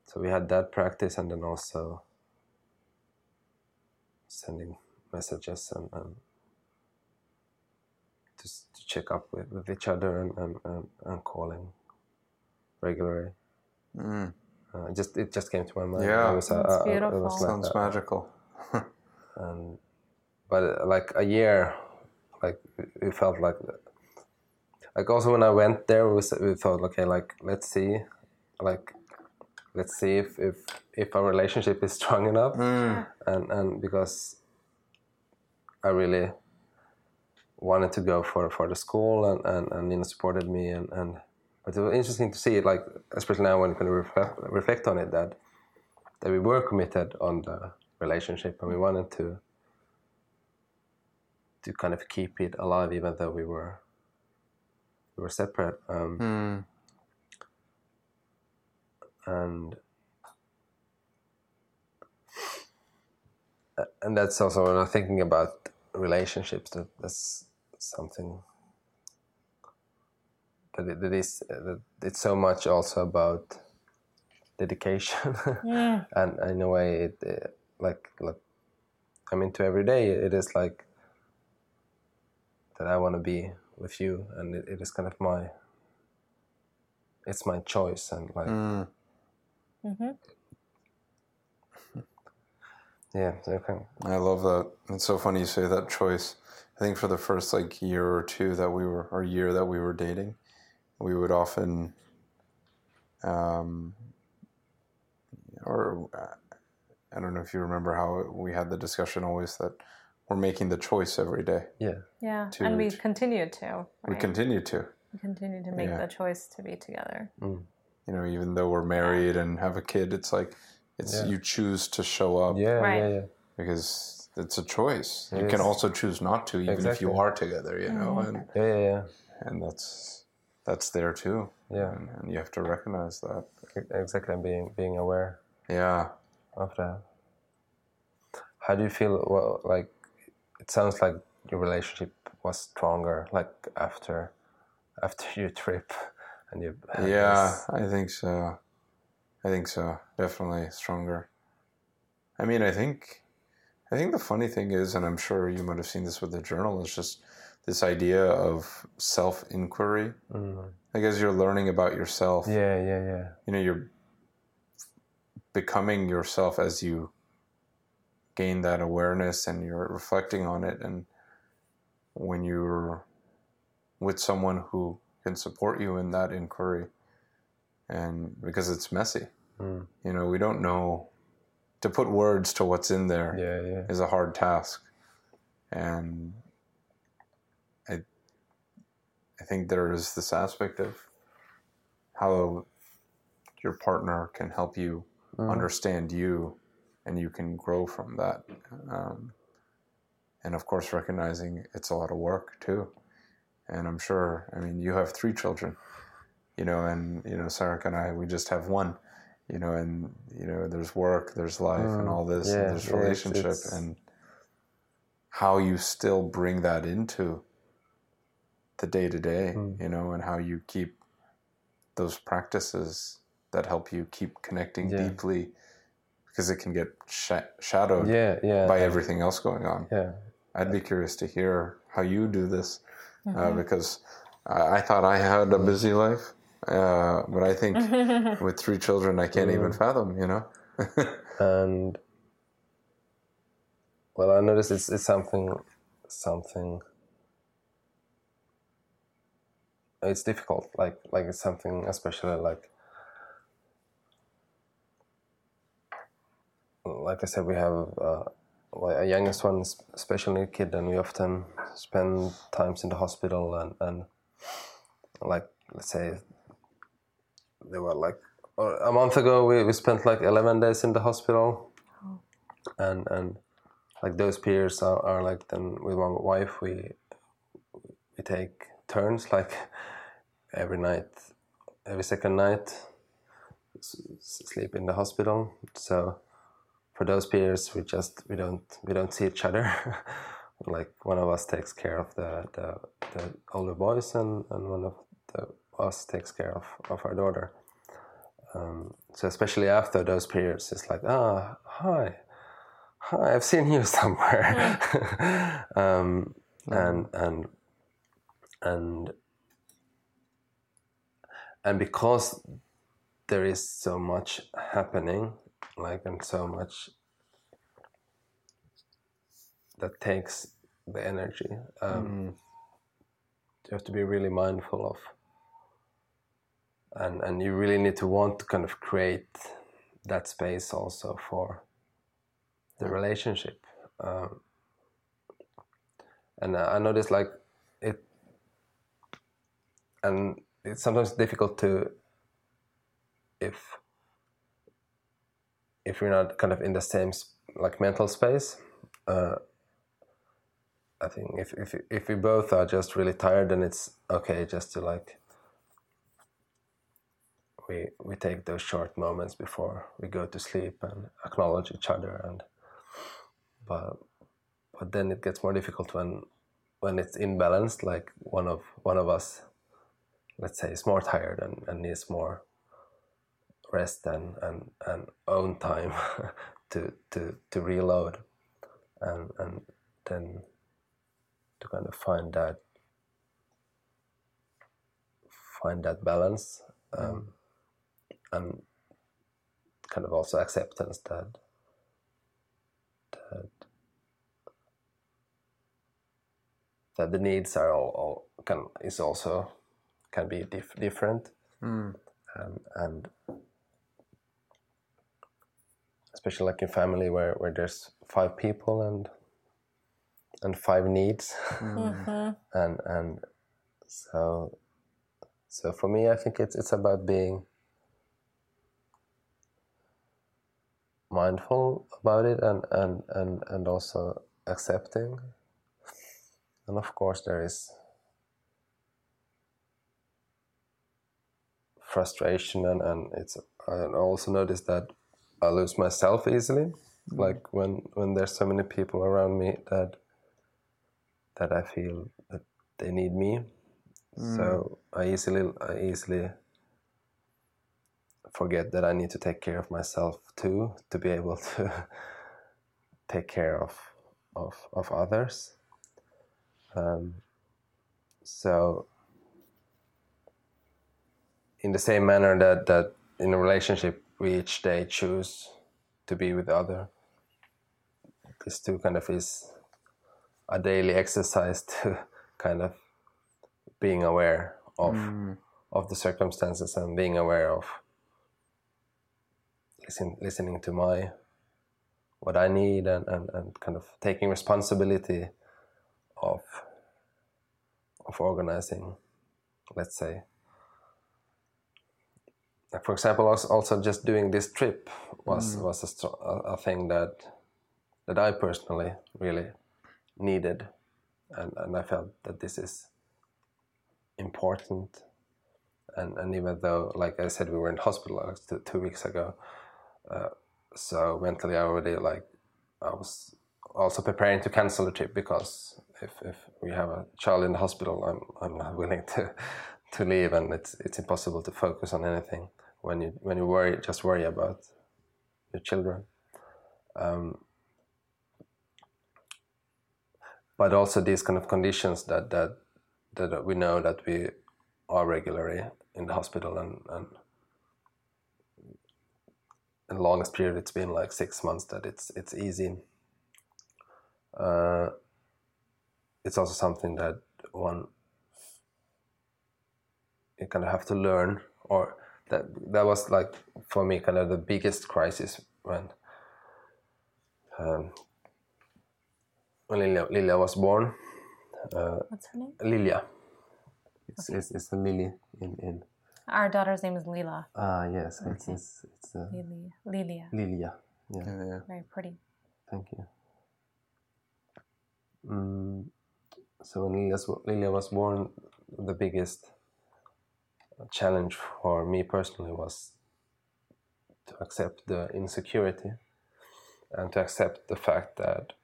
So we had that practice, and then also sending messages and, and just to check up with, with each other and, and, and, and calling regularly. Mm. Uh, it just it just came to my mind. Yeah, it was, uh, uh, beautiful. It was like sounds a, magical. and but like a year, like we felt like that. Like also when I went there, we we thought, okay, like let's see, like. Let's see if, if, if our relationship is strong enough. Mm. And and because I really wanted to go for, for the school and, and, and Nina supported me. And, and but it was interesting to see, like especially now when you can reflect, reflect on it, that that we were committed on the relationship and we wanted to to kind of keep it alive even though we were we were separate. Um, mm. And and that's also when I'm thinking about relationships. That that's something that it, that is that it's so much also about dedication, yeah. and in a way, it, it like like I mean, to every day it is like that I want to be with you, and it, it is kind of my it's my choice, and like mm. mm-hmm. yeah, okay. I love that. It's so funny you say that choice. I think for the first like year or two that we were, or year that we were dating, we would often, um, or I don't know if you remember how we had the discussion always that we're making the choice every day. Yeah. Yeah. To, and we to, continue to. Right? We continue to. We continue to make yeah. the choice to be together. Mm. You know, even though we're married yeah. and have a kid, it's like, it's yeah. you choose to show up. Yeah. Right. Yeah, yeah. Because it's a choice. It you is. Can also choose not to, even exactly. if you are together, you know. Mm-hmm. And yeah, yeah, yeah. And that's that's there too. Yeah. And, and you have to recognize that. Exactly, and being being aware. Yeah. Of that. How do you feel? Well, like it sounds like your relationship was stronger, like after after your trip, and you. And yeah, this. I think so. I think so. Definitely stronger. I mean, I think. I think the funny thing is, and I'm sure you might have seen this with the journal, is just this idea of self-inquiry. Mm. Like as you're learning about yourself. Yeah, yeah, yeah. You know, you're becoming yourself as you gain that awareness and you're reflecting on it. And when you're with someone who can support you in that inquiry, and because it's messy, mm. you know, we don't know. To put words to what's in there yeah, yeah. is a hard task, and I, I think there is this aspect of how your partner can help you mm. understand you, and you can grow from that. Um, and of course, recognizing it's a lot of work too. And I'm sure, I mean, you have three children, you know, and you know, Sarika and I, we just have one. You know, and, you know, there's work, there's life mm, and all this, yeah, and there's relationship it's, it's... and how you still bring that into the day to day, you know, and how you keep those practices that help you keep connecting yeah. deeply, because it can get sh- shadowed yeah, yeah, by yeah. everything else going on. Yeah, I'd yeah. be curious to hear how you do this mm-hmm. uh, because I, I thought I had a busy life. Uh, but I think with three children, I can't mm. even fathom, you know. And well, I noticed it's it's something, something. It's difficult, like like it's something, especially like, like I said, we have uh, well, our youngest one is a special needs kid, and we often spend times in the hospital and and like let's say. They were like a month ago. We, we spent like eleven days in the hospital, oh. and and like those periods are, are like then with my wife we we take turns like every night, every second night, sleep in the hospital. So for those periods we just we don't we don't see each other. Like one of us takes care of the the, the older boys, and, and one of the us takes care of, of our daughter. Um, so especially after those periods, it's like, ah, hi, hi, I've seen you somewhere. um, and and and and because there is so much happening, like, and so much that takes the energy. Um, mm. You have to be really mindful of. And and you really need to want to kind of create that space also for the relationship. Um, and I noticed like it, and it's sometimes difficult to if if you're not kind of in the same like mental space. Uh, I think if if if we both are just really tired, then it's okay just to like. We, we take those short moments before we go to sleep and acknowledge each other, and but but then it gets more difficult when when it's imbalanced. Like one of one of us let's say, is more tired and, and needs more rest and, and, and own time to, to, to reload and, and then to kind of find that find that balance um, and kind of also acceptance that that, that the needs are all, all can is also can be dif- different mm. um, and especially like in family where, where there's five people and and five needs mm-hmm. and and so so for me I think it's it's about being mindful about it and and and, and also accepting, and of course there is frustration and, and it's I also noticed that I lose myself easily mm-hmm. like when when there's so many people around me that that I feel that they need me mm. so I easily I easily forget that I need to take care of myself too to be able to take care of of of others um, so in the same manner that that in a relationship we each day choose to be with other, this too kind of is a daily exercise to kind of being aware of mm. of the circumstances and being aware of listen, listening to my what I need and, and, and kind of taking responsibility of of organizing, let's say. Like for example, also just doing this trip was mm. was a, a thing that that I personally really needed, and, and I felt that this is important, and and even though, like I said, we were in hospital two, two weeks ago, uh, so mentally I already like I was also preparing to cancel the trip because if, if we have a child in the hospital, I'm I'm not willing to to leave, and it's it's impossible to focus on anything when you when you worry just worry about your children. Um, But also these kind of conditions that, that that we know that we are regularly in the hospital, and, and in the longest period it's been like six months that it's it's easy. Uh, it's also something that one you kind of have to learn, or that that was like for me kind of the biggest crisis when. Um, When Lilia, Lilia was born. Uh, What's her name? Lilia. It's okay. it's, it's the Lily in, in. Our daughter's name is Lila. Ah yes, okay. it's it's it's uh, Lilia. Lilia. Lilia. Yeah. Lilia. Very pretty. Thank you. Mm, so when Lilia, Lilia was born, the biggest challenge for me personally was to accept the insecurity and to accept the fact that.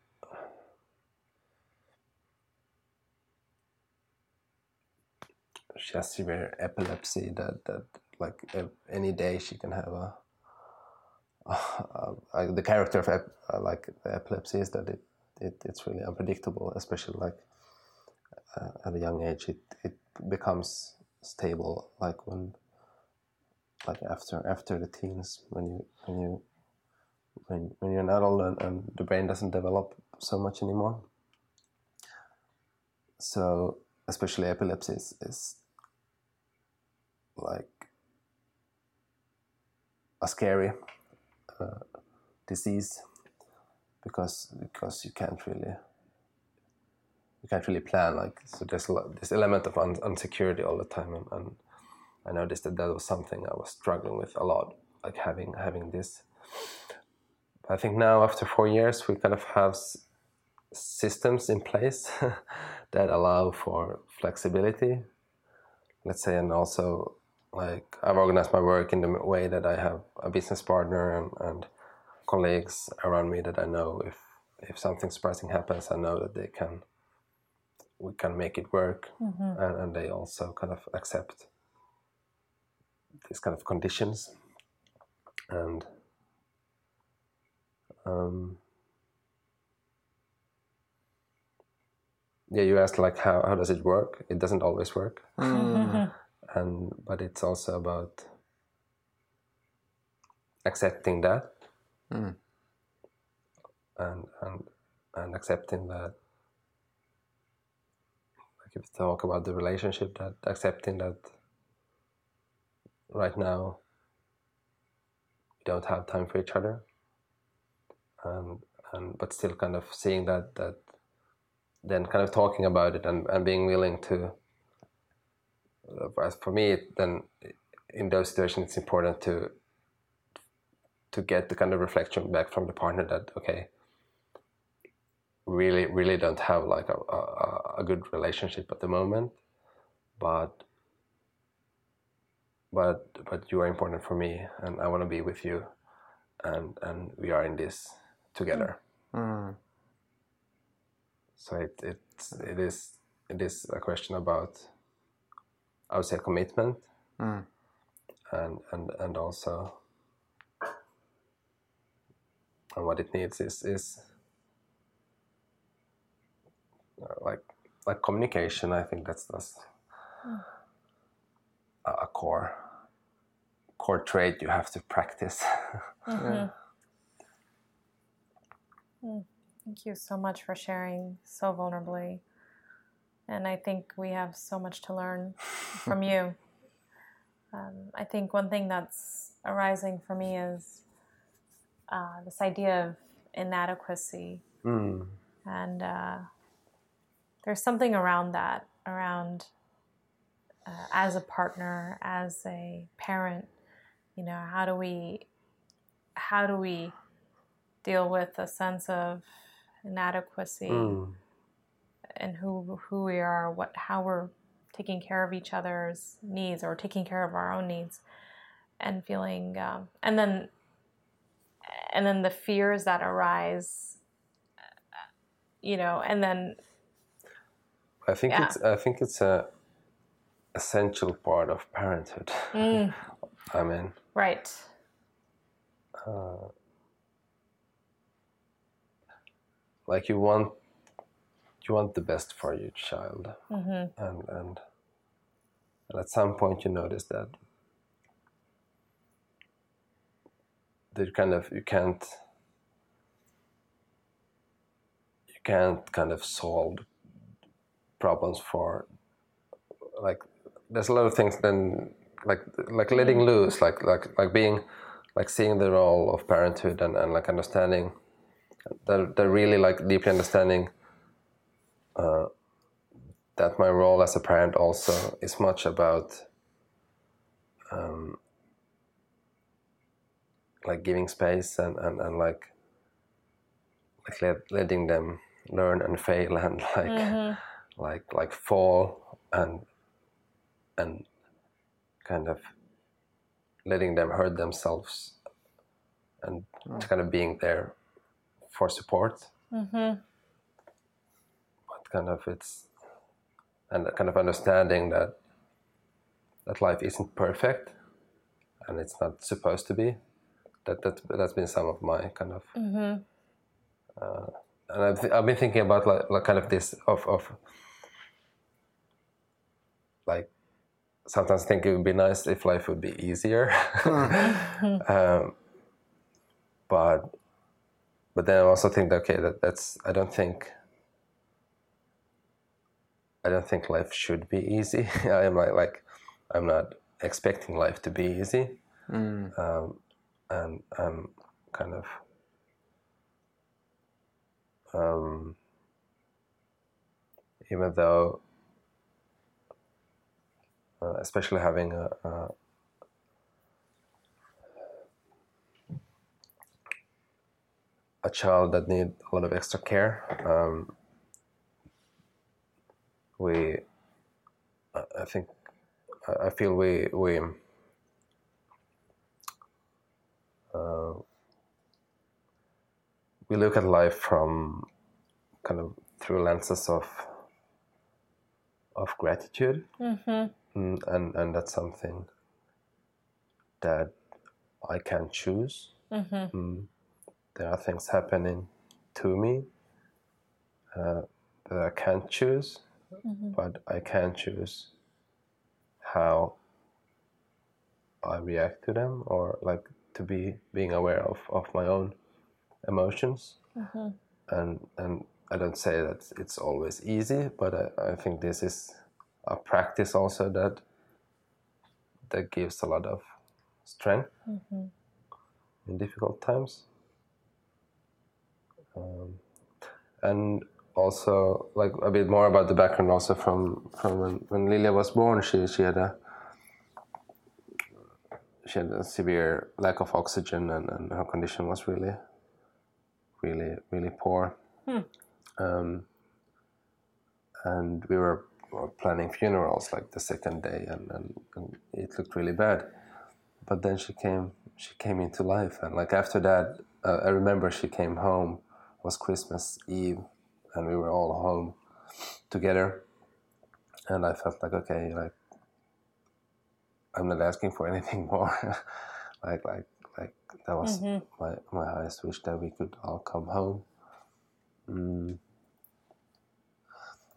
She has severe epilepsy. That that like any day she can have a. Uh, uh, the character of ep- uh, like the epilepsy is that it, it it's really unpredictable, especially like uh, at a young age. It it becomes stable like when like after after the teens when you when you when when you're an adult and, and the brain doesn't develop so much anymore. So especially epilepsy is, is like a scary uh, disease because because you can't really you can't really plan, like, so there's this element of un- insecurity all the time, and, and I noticed that that was something I was struggling with a lot, like having having this. I think now after four years we kind of have s- systems in place that allow for flexibility, let's say, and also like I've organized my work in the way that I have a business partner and, and colleagues around me that I know if if something surprising happens, I know that they can we can make it work mm-hmm. and, and they also kind of accept these kind of conditions, and um, yeah, you asked like how how does it work? It doesn't always work, mm. and but it's also about accepting that, mm. and and and accepting that. If you talk about the relationship, that accepting that right now we don't have time for each other, and and but still kind of seeing that that then kind of talking about it and, and being willing to, as for me then in those situations it's important to to get the kind of reflection back from the partner that okay, really really don't have like a, a a good relationship at the moment, but but but you are important for me and I want to be with you, and and we are in this together. Mm. So it it it is it is a question about, I would say, commitment, mm. and and and also and what it needs is is like like communication. I think that's that's a, a core core trait you have to practice. Mm-hmm. Yeah. Mm. Thank you so much for sharing so vulnerably, and I think we have so much to learn from you. um, I think one thing that's arising for me is uh, this idea of inadequacy, mm. and uh there's something around that, around uh, as a partner, as a parent, you know, how do we, how do we deal with a sense of inadequacy mm. and who who we are, what how we're taking care of each other's needs or taking care of our own needs, and feeling, um, and then, and then the fears that arise, you know, and then. I think yeah. it's I think it's a essential part of parenthood. Mm. I mean, right. Uh, like you want you want the best for your child, mm-hmm. and, and and at some point you notice that that you kind of you can't you can't kind of solve problems for, like there's a lot of things then like like letting loose, like like like being like seeing the role of parenthood and, and like understanding that that really like deeply understanding uh, that my role as a parent also is much about um, like giving space and, and, and like like let, letting them learn and fail and like mm-hmm. like like fall and and kind of letting them hurt themselves and mm. kind of being there for support, mm-hmm. but kind of it's and kind of understanding that that life isn't perfect and it's not supposed to be. That that that's been some of my kind of mm-hmm. uh, and I've, th- I've been thinking about like, like kind of this of of like sometimes I think it would be nice if life would be easier. um, but but then I also think that, okay, that, that's I don't think I don't think life should be easy. I am like, like I'm not expecting life to be easy, mm. um, and I'm kind of um, even though. Uh, especially having a, a a child that needs a lot of extra care, um, we I, I think I, I feel we we uh, we look at life from kind of through lenses of of gratitude. Mm-hmm. And and that's something that I can choose. Mm-hmm. Mm. There are things happening to me uh, that I can't choose, mm-hmm. but I can choose how I react to them, or like to be being aware of, of my own emotions. Mm-hmm. And and I don't say that it's always easy, but I, I think this is a practice also that that gives a lot of strength mm-hmm. in difficult times. Um, and also, like a bit more about the background also from, from when, when Lilia was born, she, she had a she had a severe lack of oxygen, and, and her condition was really, really, really poor. Hmm. Um, and we were, were planning funerals like the second day, and, and, and it looked really bad. But then she came, she came into life, and like after that, uh, I remember she came home. It was Christmas Eve, and we were all home together. And I felt like, okay, like I'm not asking for anything more. like, like, like that was mm-hmm. my my highest wish, that we could all come home. Mm.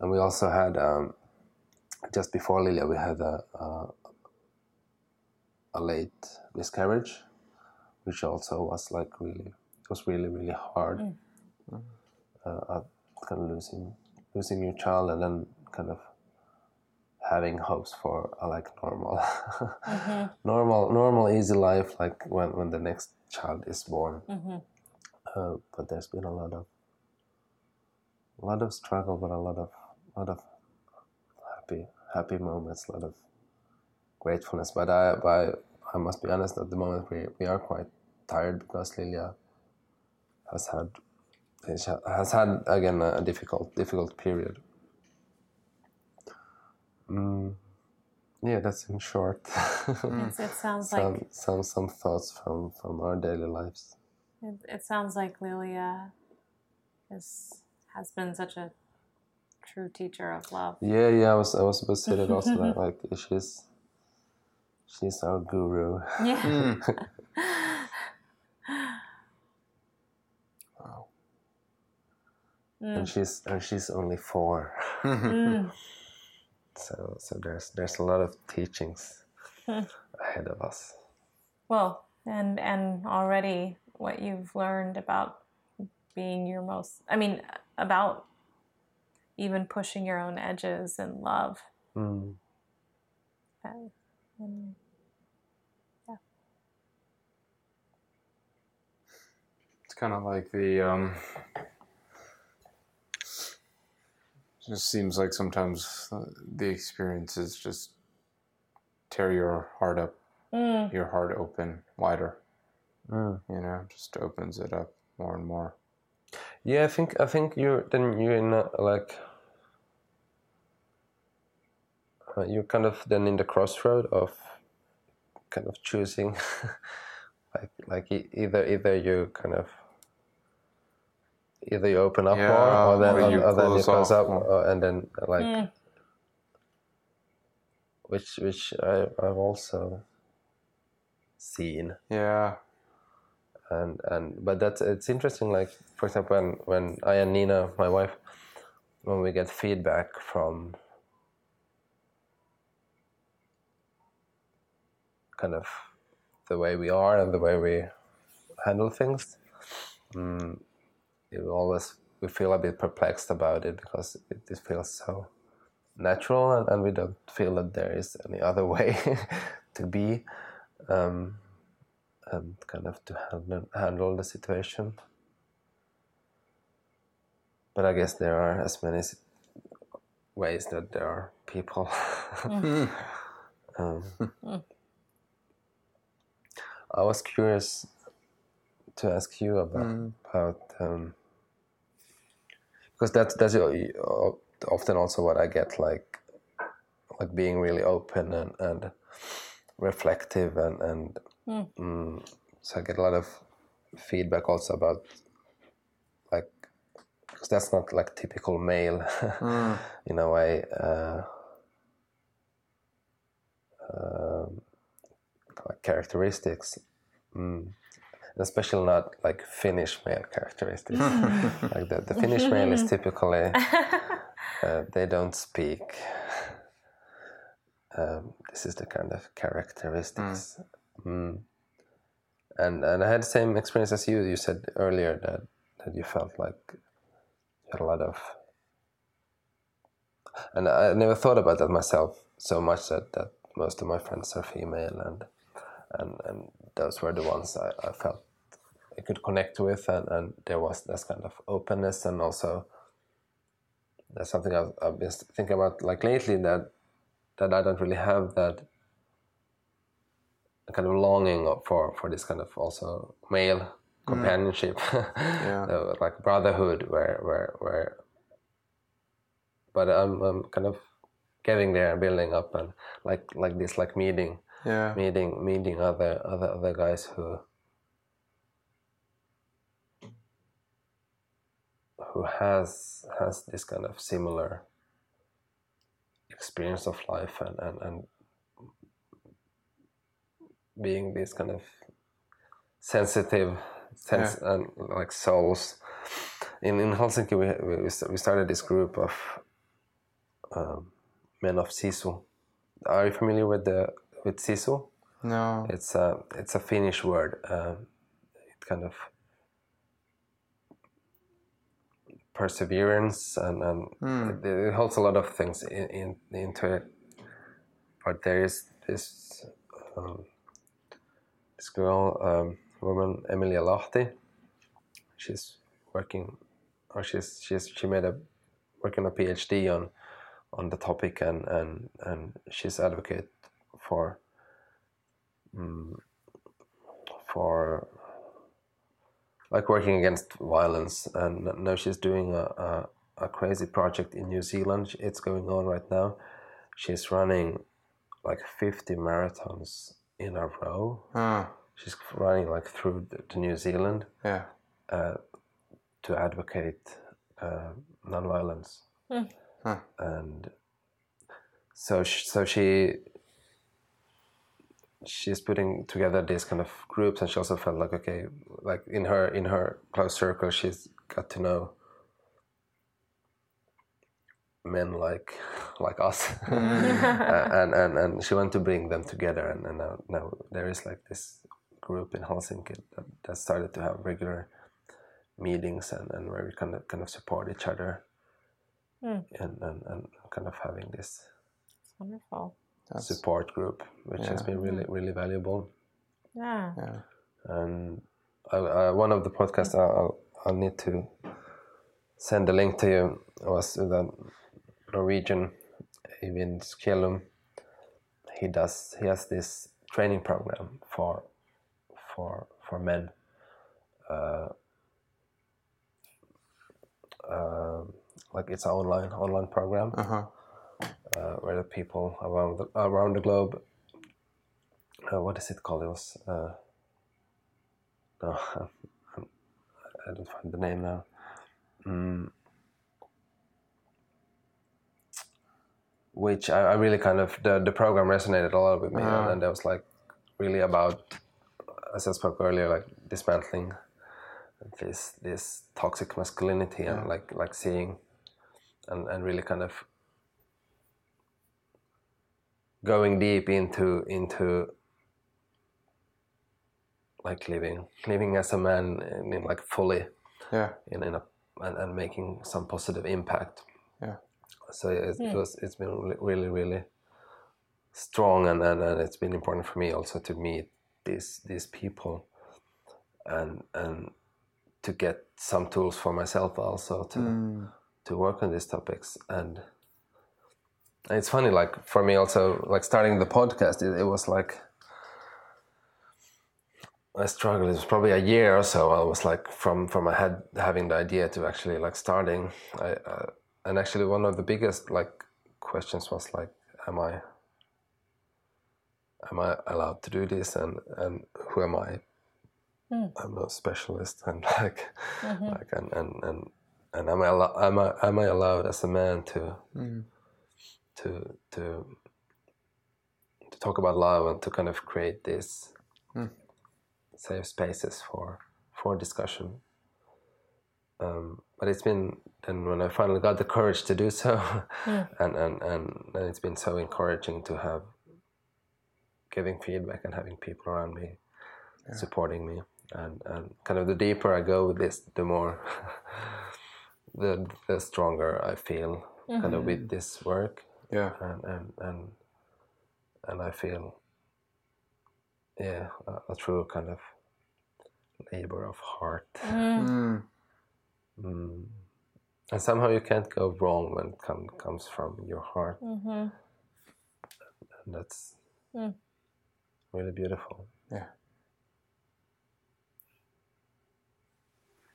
And we also had um, just before Lilia, we had a, a a late miscarriage, which also was like really, it was really really hard. Mm. Uh, kind of losing losing your child, and then kind of having hopes for a like normal, mm-hmm. normal normal easy life, like when when the next child is born. Mm-hmm. Uh, but there's been a lot of. A lot of struggle, but a lot of lot of happy happy moments, a lot of gratefulness. But I but I must be honest, at the moment we, we are quite tired, because Lilia has had has had again a difficult difficult period. Mm, yeah, that's in short. Yes, it sounds some, like some some thoughts from, from our daily lives. It, it sounds like Lilia is. Has been such a true teacher of love. Yeah, yeah, I was I was about to say that also. That, like she's she's our guru. Yeah. Wow. Mm. And she's and she's only four. Mm. So so there's there's a lot of teachings ahead of us. Well, and and already what you've learned about being your most, I mean, about even pushing your own edges and love. Mm. And, and, yeah. It's kind of like the, um, it just seems like sometimes the experiences just tear your heart up, mm. your heart open wider. Mm. You know, just opens it up more and more. Yeah, I think I think you then you're in a, like uh, you're kind of then in the crossroad of kind of choosing, like like e- either either you kind of either you open up yeah, more, or then or, you, or then you close up, or, and then like yeah. which which I I've also seen. Yeah. And and but that's it's interesting. Like for example, when, when I and Nina, my wife, when we get feedback from kind of the way we are and the way we handle things, um, it always we feel a bit perplexed about it, because it, it feels so natural, and, and we don't feel that there is any other way to be. Um, And kind of to handle, handle the situation, but I guess there are as many ways that there are people. Mm. um, mm. I was curious to ask you about mm. about um, because that's that's often also what I get, like like being really open and and reflective and and. Mm. Mm, so I get a lot of feedback also about like, because that's not like typical male mm. in a way. Uh, uh, like characteristics, mm, especially not like Finnish male characteristics. Like the, the Finnish male is typically uh, they don't speak. Um, this is the kind of characteristics. Mm. Mm. And and I had the same experience as you. You said earlier that, that you felt like you had a lot of. And I never thought about that myself so much that, that most of my friends are female, and and, and those were the ones I, I felt I could connect with, and, and there was this kind of openness. And also that's something I've, I've been thinking about like lately, that that I don't really have that kind of longing for, for this kind of also male companionship, mm. yeah. Like brotherhood, where where where. But I'm, I'm kind of getting there and building up, and like like this like meeting, yeah. meeting meeting other other other guys who who has has this kind of similar experience of life, and, and, and being these kind of sensitive sense yeah. and like souls. In in Helsinki we we we started this group of. Um, men of Sisu. Are you familiar with the with Sisu? No. It's a it's a Finnish word. Uh, it kind of perseverance and, and mm. it, it holds a lot of things in, in into it. But there is this um, this girl, um, woman Emilia Lahti. She's working, or she's she's she made a working a PhD on. on the topic, and, and, and she's advocate for um, for like working against violence, and now she's doing a, a, a crazy project in New Zealand. It's going on right now. She's running like fifty marathons in a row. Ah. She's running like through to New Zealand yeah. uh, to advocate uh, non-violence. Mm. Huh. And so she, so she she's putting together these kind of groups, and she also felt like okay, like in her in her close circle, she's got to know men like like us, mm. and, and and she wanted to bring them together, and, and now, now there is like this group in Helsinki that, that started to have regular meetings, and, and where we kind of kind of support each other. Mm. And, and and kind of having this it's wonderful support group, which yeah. has been really really valuable. Yeah. yeah. And I, I, one of the podcasts yeah. I'll I'll need to send a link to you was the Norwegian Eivind Skjellum. He does he has this training program for for for men. Uh, uh, Like it's an online online program uh-huh. uh, where the people around the, around the globe. Uh, what is it called? It was uh, no, I, I don't find the name now. Mm. Which I, I really kind of the, the program resonated a lot with me, uh-huh. and, and that was like really about, as I spoke earlier, like dismantling this this toxic masculinity yeah. and like like seeing. And, and really kind of going deep into into like living living as a man in, in like fully yeah in, in a and, and making some positive impact yeah so it, yeah. it was it's been really really, really strong, and, and and it's been important for me also to meet these these people and and to get some tools for myself also to mm. to work on these topics. And it's funny, like for me also, like starting the podcast, it, it was like I struggled. It was probably a year or so. I was like from from I had having the idea to actually like starting. I uh, and actually one of the biggest like questions was like, am I am I allowed to do this, and and who am I? Mm. I'm no specialist, and like mm-hmm. like and and and. And am I, am I am I allowed as a man to mm. to to to to talk about love and to kind of create these mm. safe spaces for for discussion. Um, but it's been, and when I finally got the courage to do so, yeah. and, and, and, and it's been so encouraging to have giving feedback and having people around me yeah. supporting me. And, and kind of the deeper I go with this, the more, the the stronger I feel mm-hmm. kind of with this work. Yeah. And and and, and I feel, yeah, a, a true kind of labor of heart. Mm. Mm. Mm. And somehow you can't go wrong when it come, comes from your heart. Mm-hmm. And, and that's mm. really beautiful. Yeah.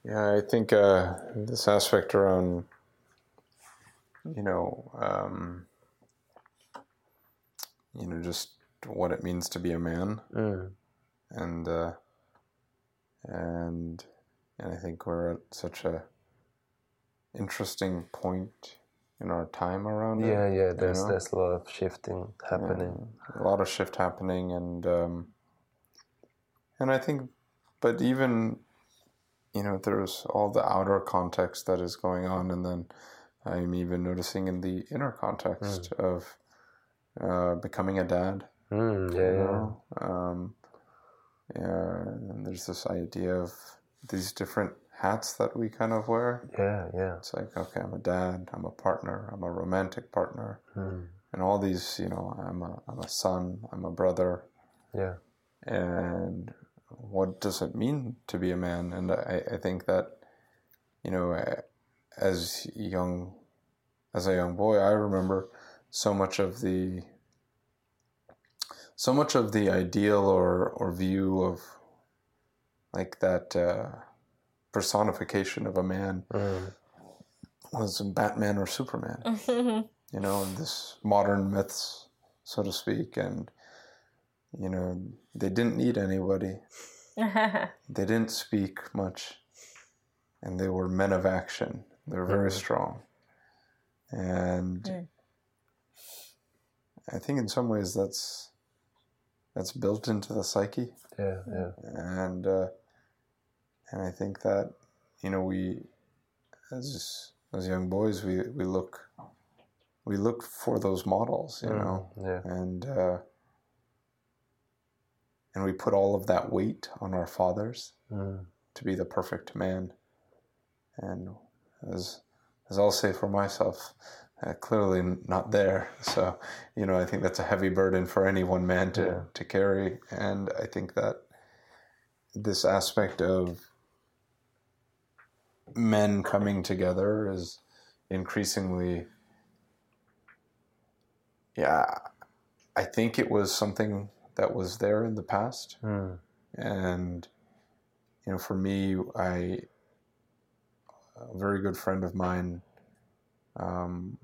Yeah, I think uh, this aspect around, you know, um, you know, just what it means to be a man, mm. and uh, and and I think we're at such a interesting point in our time around it. Yeah, yeah. There's you know? there's a lot of shifting happening. Yeah, a lot of shift happening, and um, and I think, but even. You know, there's all the outer context that is going on, and then I'm even noticing in the inner context mm. of uh, becoming a dad. Mm, yeah, you know? yeah. Um, yeah, and there's this idea of these different hats that we kind of wear. Yeah, yeah. It's like, okay, I'm a dad, I'm a partner, I'm a romantic partner, mm. and all these. You know, I'm a I'm a son, I'm a brother. Yeah, and. What does it mean to be a man? And I, I think that, you know, as young, as a young boy, I remember so much of the, so much of the ideal or, or view of like that uh, personification of a man mm. was Batman or Superman, you know, in this modern myths, so to speak. And, you know, they didn't need anybody. They didn't speak much. And they were men of action. They were very mm. strong. And mm. I think in some ways that's that's built into the psyche. Yeah, yeah. And uh, and I think that, you know, we as as young boys we, we look we look for those models, you mm. know. Yeah. And uh And we put all of that weight on our fathers mm. to be the perfect man. And as as I'll say for myself, uh, clearly not there. So, you know, I think that's a heavy burden for any one man to, yeah. to carry. And I think that this aspect of men coming together is increasingly, yeah, I think it was something that was there in the past. Mm. And, you know, for me, I, a very good friend of mine, um,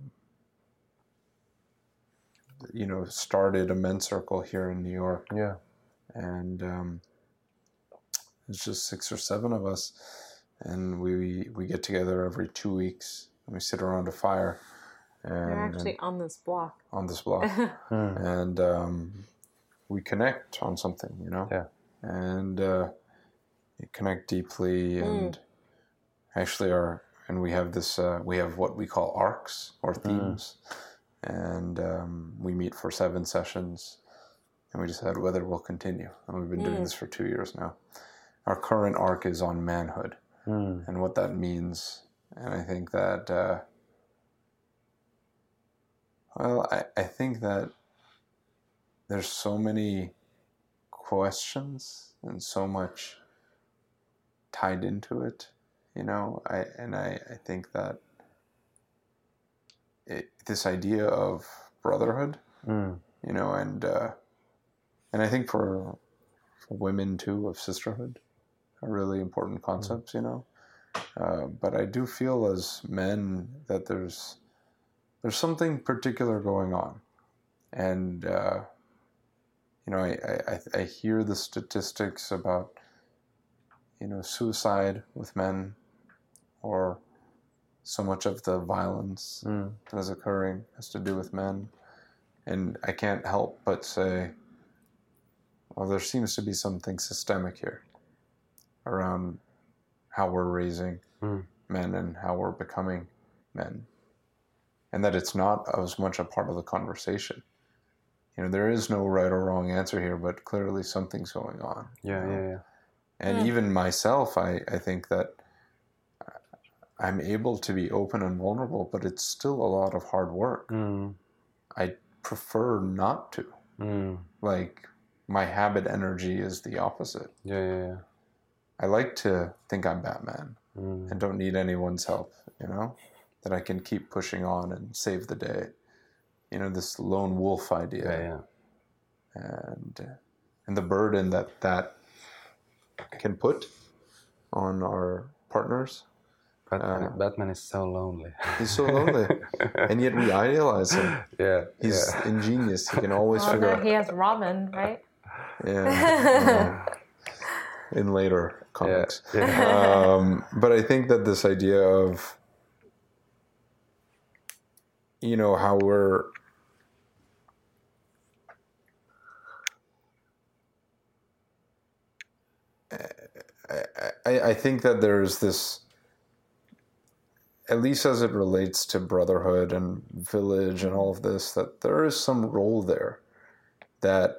you know, started a men's circle here in New York. Yeah. And um, it's just six or seven of us. And we, we get together every two weeks and we sit around a fire. And, You're actually and, on this block. On this block. mm. And, um, we connect on something, you know, yeah, and uh, connect deeply, and mm. actually our and we have this uh, we have what we call arcs or themes, mm. and um, we meet for seven sessions, and we decide whether we'll continue. And we've been mm. doing this for two years now. Our current arc is on manhood mm. and what that means, and I think that uh, well, I, I think that. There's so many questions and so much tied into it, you know, I and I, I think that it, this idea of brotherhood, mm. you know, and uh, and I think for, for women too, of sisterhood, are really important concepts, mm. you know, uh, but I do feel as men that there's, there's something particular going on, and... Uh, You know, I, I I hear the statistics about, you know, suicide with men, or so much of the violence mm. that is occurring has to do with men, And I can't help but say, well, there seems to be something systemic here around how we're raising mm. men and how we're becoming men. And that it's not as much a part of the conversation. You know, there is no right or wrong answer here, but clearly something's going on. Yeah, you know? yeah, yeah. And yeah. even myself, I, I think that I'm able to be open and vulnerable, but it's still a lot of hard work. Mm. I prefer not to. Mm. Like, my habit energy is the opposite. Yeah, yeah, yeah. I like to think I'm Batman mm. and don't need anyone's help, you know? That I can keep pushing on and save the day. You know, this lone wolf idea. Yeah, yeah. And, and the burden that that can put on our partners. Batman, uh, Batman is so lonely. He's so lonely. And yet we idealize him. Yeah. He's yeah. ingenious. He can always well, figure out. He has ramen, right? Yeah. um, in later comics. Yeah. Yeah. Um, but I think that this idea of, you know, how we're I, I, I think that there's this, at least as it relates to brotherhood and village and all of this, that there is some role there that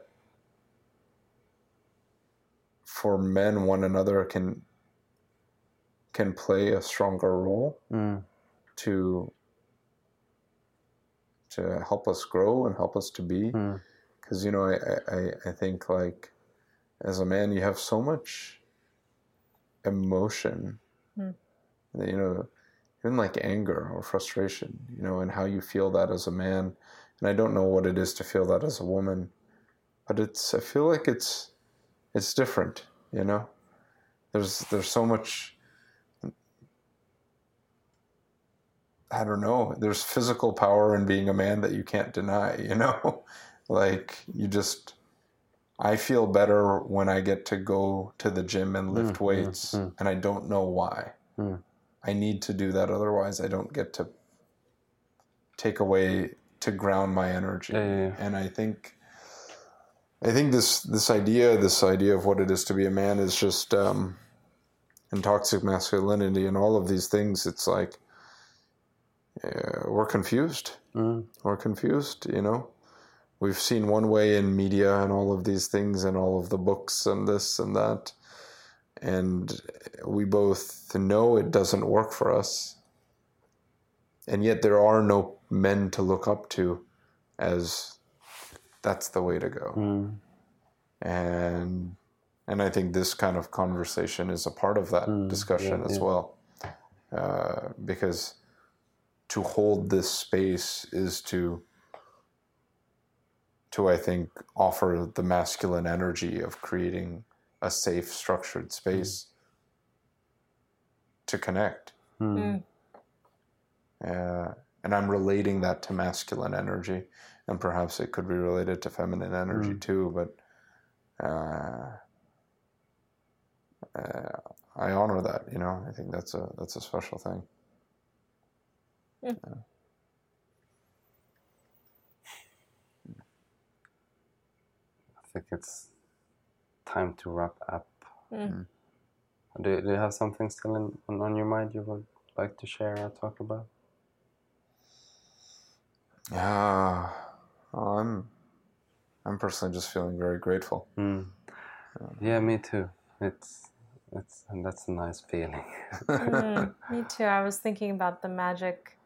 for men, one another can can play a stronger role mm. to to help us grow and help us to be. Because, mm. you know, I, I, I think, like, as a man, you have so much emotion, mm. you know, even like anger or frustration, you know, and how you feel that as a man. And I don't know what it is to feel that as a woman, but it's, I feel like it's, it's different, you know, there's, there's so much, I don't know, there's physical power in being a man that you can't deny, you know, like you just, I feel better when I get to go to the gym and lift mm, weights mm, mm. and I don't know why. Mm. I need to do that. Otherwise I don't get to take away to ground my energy. Yeah, yeah, yeah. And I think, I think this, this idea, this idea of what it is to be a man is just, um, and toxic masculinity and all of these things. It's like, Uh, we're confused. Mm. We're confused, you know. We've seen one way in media and all of these things and all of the books and this and that. And we both know it doesn't work for us. And yet there are no men to look up to as that's the way to go. Mm. And and I think this kind of conversation is a part of that mm, discussion yeah, as yeah. well. Uh, because to hold this space is to, to I think, offer the masculine energy of creating a safe, structured space mm. to connect. Mm. Mm. Uh, and I'm relating that to masculine energy, and perhaps it could be related to feminine energy mm. too, but uh, uh, I honor that, you know, I think that's a, that's a special thing. Yeah. I think it's time to wrap up. Mm. Do you, do you have something still in, on, on your mind you would like to share or talk about? Yeah, well, I'm I'm personally just feeling very grateful. Mm. Yeah. yeah, me too. It's it's and that's a nice feeling. mm, me too. I was thinking about the magic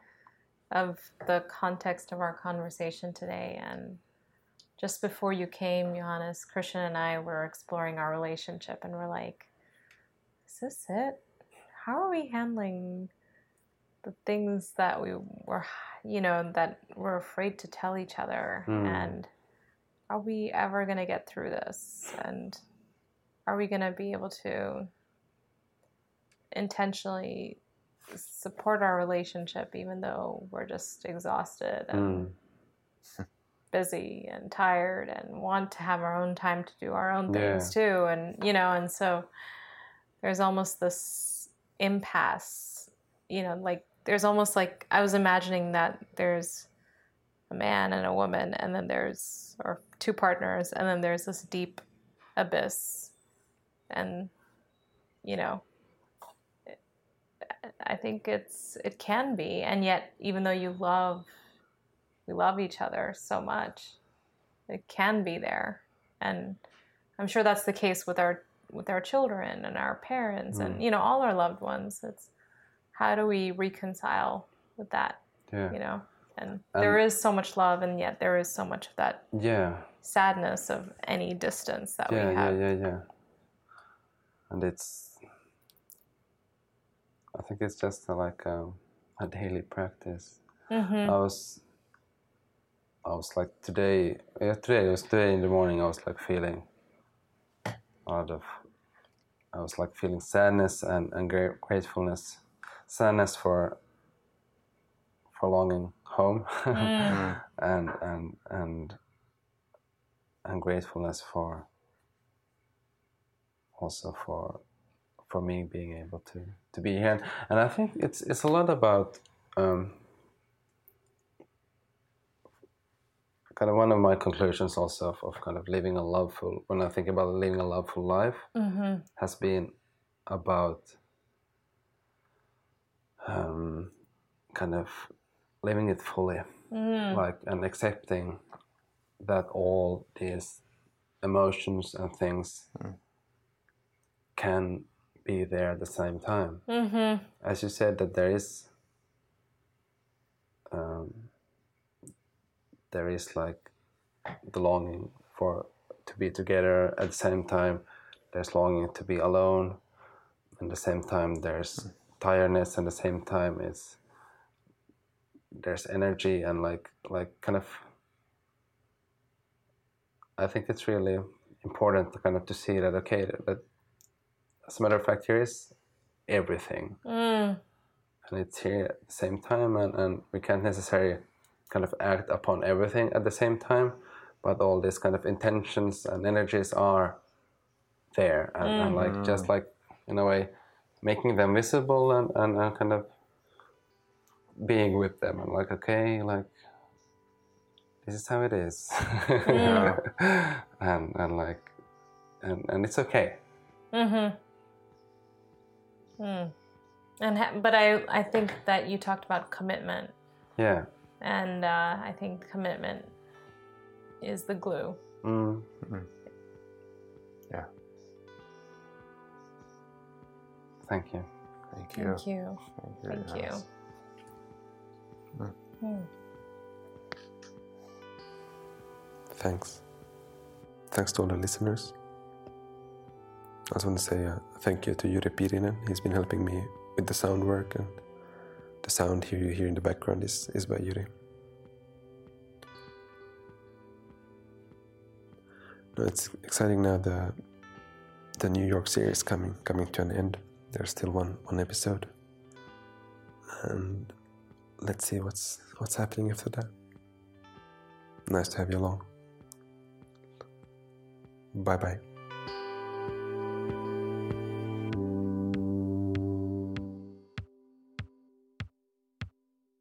of the context of our conversation today. And just before you came, Johannes, Christian and I were exploring our relationship and we're like, is this it? How are we handling the things that we were, you know, that we're afraid to tell each other? Mm. And are we ever going to get through this? And are we going to be able to intentionally support our relationship even though we're just exhausted and mm. busy and tired and want to have our own time to do our own things yeah. too, and you know, and so there's almost this impasse, you know, like there's almost like I was imagining that there's a man and a woman, and then there's, or two partners, and then there's this deep abyss. And, you know, it, I think it's, it can be. And yet, even though you love, we love each other so much, it can be there. And I'm sure that's the case with our, with our children and our parents mm. and, you know, all our loved ones. It's, how do we reconcile with that? Yeah. You know, and, and there is so much love, and yet there is so much of that yeah. sadness of any distance that yeah, we have. Yeah, yeah, yeah. And it's, I think it's just a, like a, a daily practice. Mm-hmm. I was, I was like today, yeah, today, it was today in the morning, I was like feeling out of, I was like feeling sadness and, and gra- gratefulness, sadness for, for longing home mm. and, and, and, and gratefulness for, also for, for me being able to, to be here. And I think it's, it's a lot about, um, kind of one of my conclusions also of, of kind of living a loveful, when I think about living a loveful life, mm-hmm. has been about um, kind of living it fully, mm. like, and accepting that all these emotions and things mm. can be there at the same time. Mm-hmm. As you said, that there is... Um, there is like the longing for to be together, at the same time there's longing to be alone, and the same time there's tiredness, and the same time it's there's energy, and like like kind of I think it's really important to kind of to see that okay that as a matter of fact here is everything mm. and it's here at the same time, and, and we can't necessarily kind of act upon everything at the same time, but all these kind of intentions and energies are there, and, mm. and like just like in a way making them visible, and, and, and kind of being with them, and like okay like this is how it is mm. and and like and, and it's okay mm-hmm. mm. and ha- but I I think that you talked about commitment. Yeah. And uh, I think commitment is the glue. Mm. Mm-hmm. Yeah. Thank you. Thank you. Thank you. Thank you. Thank you. Mm. Mm. Thanks. Thanks to all the listeners. I just want to say uh, thank you to Jure Pirinen. He's been helping me with the sound work, and the sound here you hear in the background is, is by Jure. No, it's exciting now. The the New York series coming coming to an end. There's still one one episode, and let's see what's what's happening after that. Nice to have you along. Bye bye.